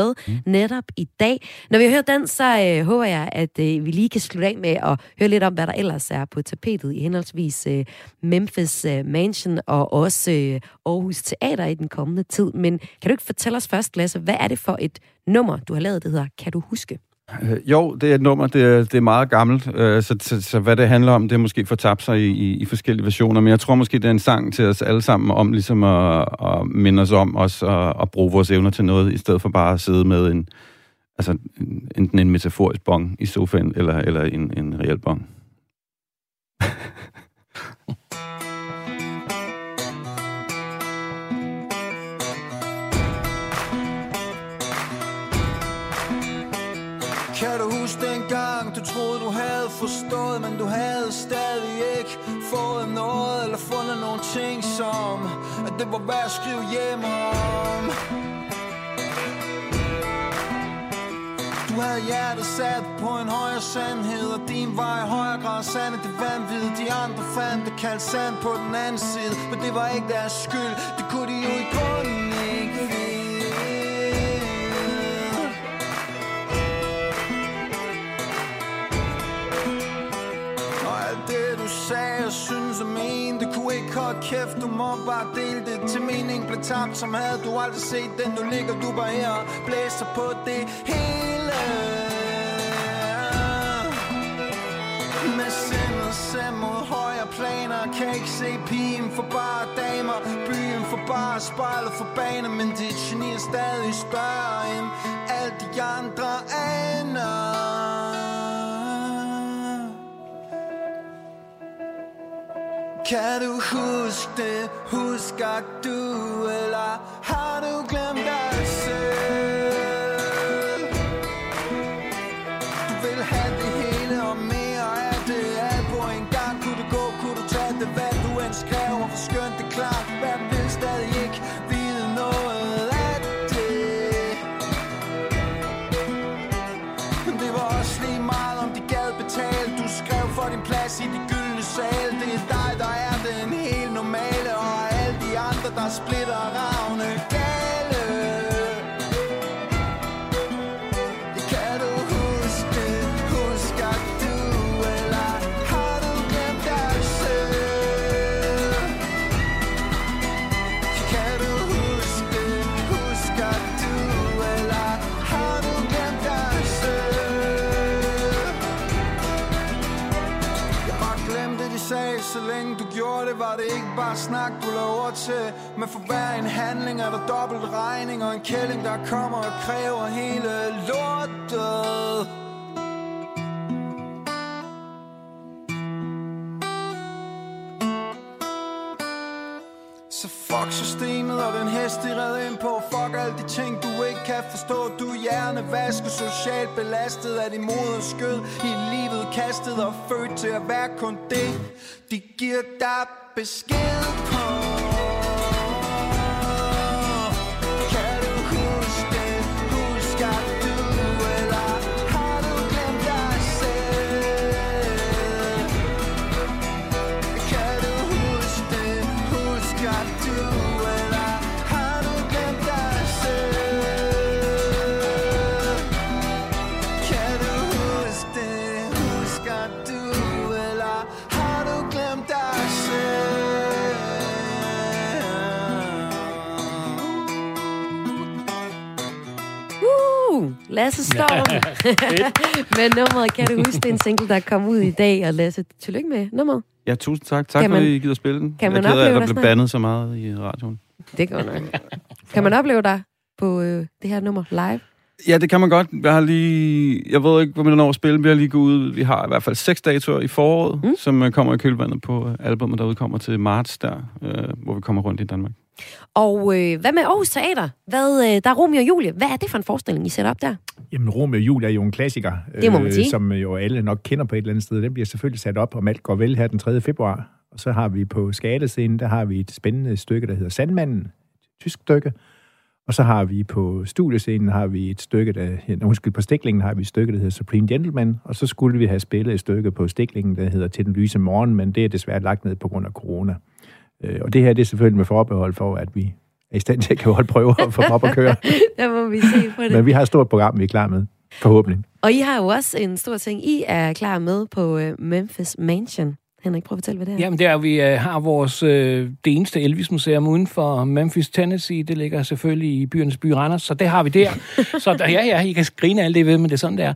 netop i dag. Når vi hører den, så håber jeg, at vi lige kan slutte af med at høre lidt om, hvad der ellers er på tapetet i henholdsvis Memphis Mansion og også Aarhus Teater i den kommende tid. Men kan du ikke fortælle os først, Lasse, hvad er det for et nummer, du har lavet, det hedder Kan du huske? Jo, det er et nummer, det er meget gammelt, så hvad det handler om, det er måske fortabt sig i forskellige versioner, men jeg tror måske, det er en sang til os alle sammen om ligesom at minde os om os og bruge vores evner til noget, i stedet for bare at sidde med enten en metaforisk bong i sofaen, eller en reel bong. Du troede, du havde forstået, men du havde stadig ikke fået noget eller fundet nogle ting, som at det var værd at skrive hjem om. Du har havde hjertet sat på en højere sandhed, og din var i højere grad sande. Det vanvittige de andre fandt det kaldt sand på den anden side, men det var ikke deres skyld, det kunne de jo i grunden ikke vide. Og alt det du sagde og synes og mente, det kunne ikke holde kæft, du må bare dele det. Til meningen blev tabt, som havde du aldrig set den. Nu ligger du bare her og blæser på det hele med sindet sem mod højere planer. Kan ikke se pigen for bare damer, byen for bare spejlet for baner, men dit geni er stadig større end alt de andre aner. Kan du huske det? Husker du, eller har du glemt dig selv? Du vil have det hele og mere af det. Alt hvor engang kunne du gå, kunne du tage det, hvad du end skrev, og for skønt det klart. Verden vil stadig ikke vide noget af det. Men det var også lige meget, om de gad betale. Du skrev for din plads i de gyldne sal. Det er dig, der er den helt normale, og alle de andre, der splitter ravne gale. Det kan du huske, husker du, eller har du glemt dig selv? Det kan du huske, husker du, eller har du glemt dig selv? Jeg har glemt det, de sagde, så længe du gjorde det, var det ikke bare snak, du lavede ord til. Men for hver en handling er der dobbelt regning, og en kælling, der kommer og kræver hele lortet. Så fuck systemet og den hest, de red ind på. Fuck alle de ting, du ikke kan forstå. Du er hjernevasket, socialt belastet af din moders skød, i livet kastet og født til at være kun det, de giver dig besked på. Kan du huske det? Husker du, eller har du glemt dig selv? Kan du huske det? Husker du, eller har du glemt dig selv? Kan du huske det? Husker du, eller har du glemt dig selv? Lasse Storm med nummeret Kan du huske? Det er en single, der kom ud i dag. Og Lasse, tillykke med nummeret. Ja, tusind tak. Tak for, at I gider at spille den. Kan man opleve dig, der blev bandet så meget i radioen. Det går nok. Kan man opleve dig på det her nummer live? Ja, det kan man godt. Jeg ved ikke, hvor man når at spille. Vi har lige gået ud. Vi har i hvert fald 6 datoer i foråret, som kommer i kølvandet på albumet, der udkommer til marts der, hvor vi kommer rundt i Danmark. Og hvad med Aarhus Teater? Der er Romeo og Julie. Hvad er det for en forestilling, I sætter op der? Jamen, Romeo og Julie er jo en klassiker, som jo alle nok kender på et eller andet sted. Den bliver selvfølgelig sat op, om alt går vel, her den 3. februar. Og så har vi på Skolegade, der har vi et spændende stykke, der hedder Sandmanden. Et tysk stykke. Og så har vi på studiescenen har vi et stykke, på Stiklingen har vi et stykke, der hedder Supreme Gentleman, og så skulle vi have spillet et stykke på Stiklingen, der hedder Til den lyse morgen, men det er desværre lagt ned på grund af corona. Og det her, det er selvfølgelig med forbehold for, at vi er i stand til at kan holde prøver og få op at køre. Der må vi se på det. Men vi har et stort program, vi er klar med, forhåbentlig. Og I har jo også en stor ting, I er klar med på Memphis Mansion. Henrik, prøv at fortælle, hvad det er. Jamen, det er, vi har vores det eneste Elvis-museum uden for Memphis, Tennessee. Det ligger selvfølgelig i byernes by Randers, så det har vi der. Så ja, I kan grine alt det ved, men det er sådan, det er.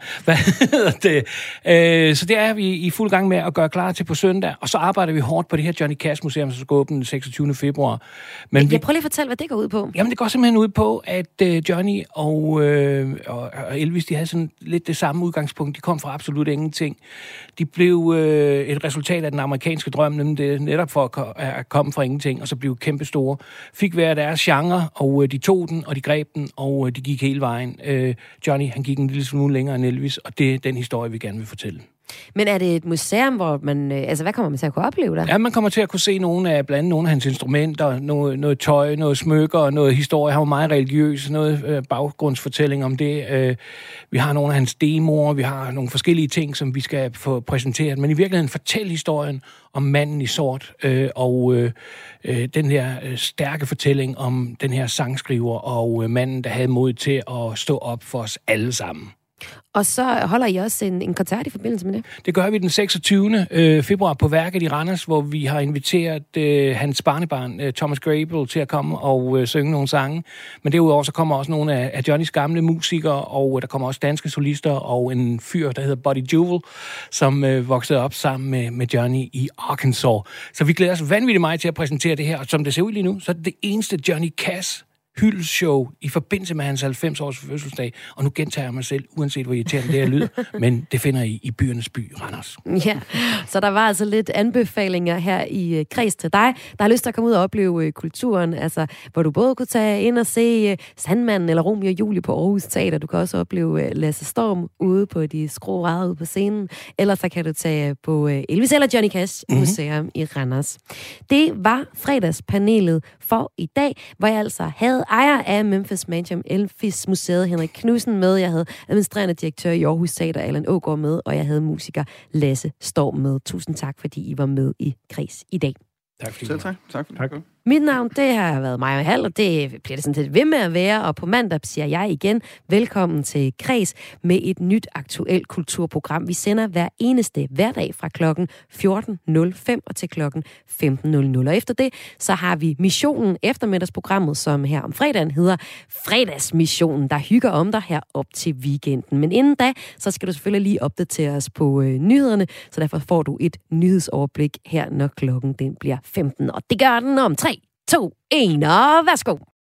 Så det er vi i fuld gang med at gøre klar til på søndag, og så arbejder vi hårdt på det her Johnny Cash Museum, som skal åbne den 26. februar. Men jeg prøver lige at fortælle, hvad det går ud på. Jamen, det går simpelthen ud på, at Johnny og Elvis, de havde sådan lidt det samme udgangspunkt. De kom fra absolut ingenting. De blev et resultat af den amerikanske drøm, nemlig det netop for at komme fra ingenting, og så blev kæmpe store. Fik hver deres genre, og de tog den, og de greb den, og de gik hele vejen. Johnny, han gik en lille smule længere end Elvis, og det er den historie, vi gerne vil fortælle. Men er det et museum, hvor man... Altså, hvad kommer man til at kunne opleve der? Ja, man kommer til at kunne se nogle af, blandt andet nogle af hans instrumenter, noget tøj, noget smykker, noget historie. Han var meget religiøs, noget baggrundsfortælling om det. Vi har nogle af hans demoer, vi har nogle forskellige ting, som vi skal få præsenteret. Men i virkeligheden fortæl historien om manden i sort, den her stærke fortælling om den her sangskriver, og manden, der havde mod til at stå op for os alle sammen. Og så holder I også en koncert i forbindelse med det? Det gør vi den 26. februar på Værket i Randers, hvor vi har inviteret hans barnebarn, Thomas Grable, til at komme og synge nogle sange. Men derudover så kommer også nogle af Johnnys gamle musikere, og der kommer også danske solister og en fyr, der hedder Buddy Jewel, som voksede op sammen med Johnny i Arkansas. Så vi glæder os vanvittigt meget til at præsentere det her, og som det ser ud lige nu, så er det eneste Johnny Cash hyldeshow i forbindelse med hans 90-års fødselsdag. Og nu gentager jeg mig selv, uanset hvor irriterende det her lyder, men det finder I i byernes by, Randers. Ja, så der var altså lidt anbefalinger her i Græs til dig, der har lyst til at komme ud og opleve kulturen, altså hvor du både kunne tage ind og se Sandmanden eller Romeo og Julie på Aarhus Teater. Du kan også opleve Lasse Storm ude på de skrå ræder ude på scenen, eller så kan du tage på Elvis eller Johnny Cash Museum i Randers. Det var fredagspanelet for i dag, hvor jeg altså havde ejer af Memphis Mansion, Elvis-museet Henrik Knudsen med, jeg havde administrerende direktør i Aarhus Teater, Allan Aagaard med, og jeg havde musiker Lasse Storm med. Tusind tak, fordi I var med i Græs i dag. Tak for det. Tak. Mit navn, det har været Maja Hald, og det bliver det sådan set ved med at være, og på mandag siger jeg igen velkommen til Græs med et nyt aktuelt kulturprogram. Vi sender hver eneste hverdag fra klokken 14.05 og til klokken 15.00. Og efter det, så har vi missionen eftermiddagsprogrammet, som her om fredagen hedder Fredagsmissionen, der hygger om dig her op til weekenden. Men inden da, så skal du selvfølgelig lige opdatere os på nyhederne, så derfor får du et nyhedsoverblik her, når klokken den bliver 15. Og det gør den om 3, 2, 1, og værsgo!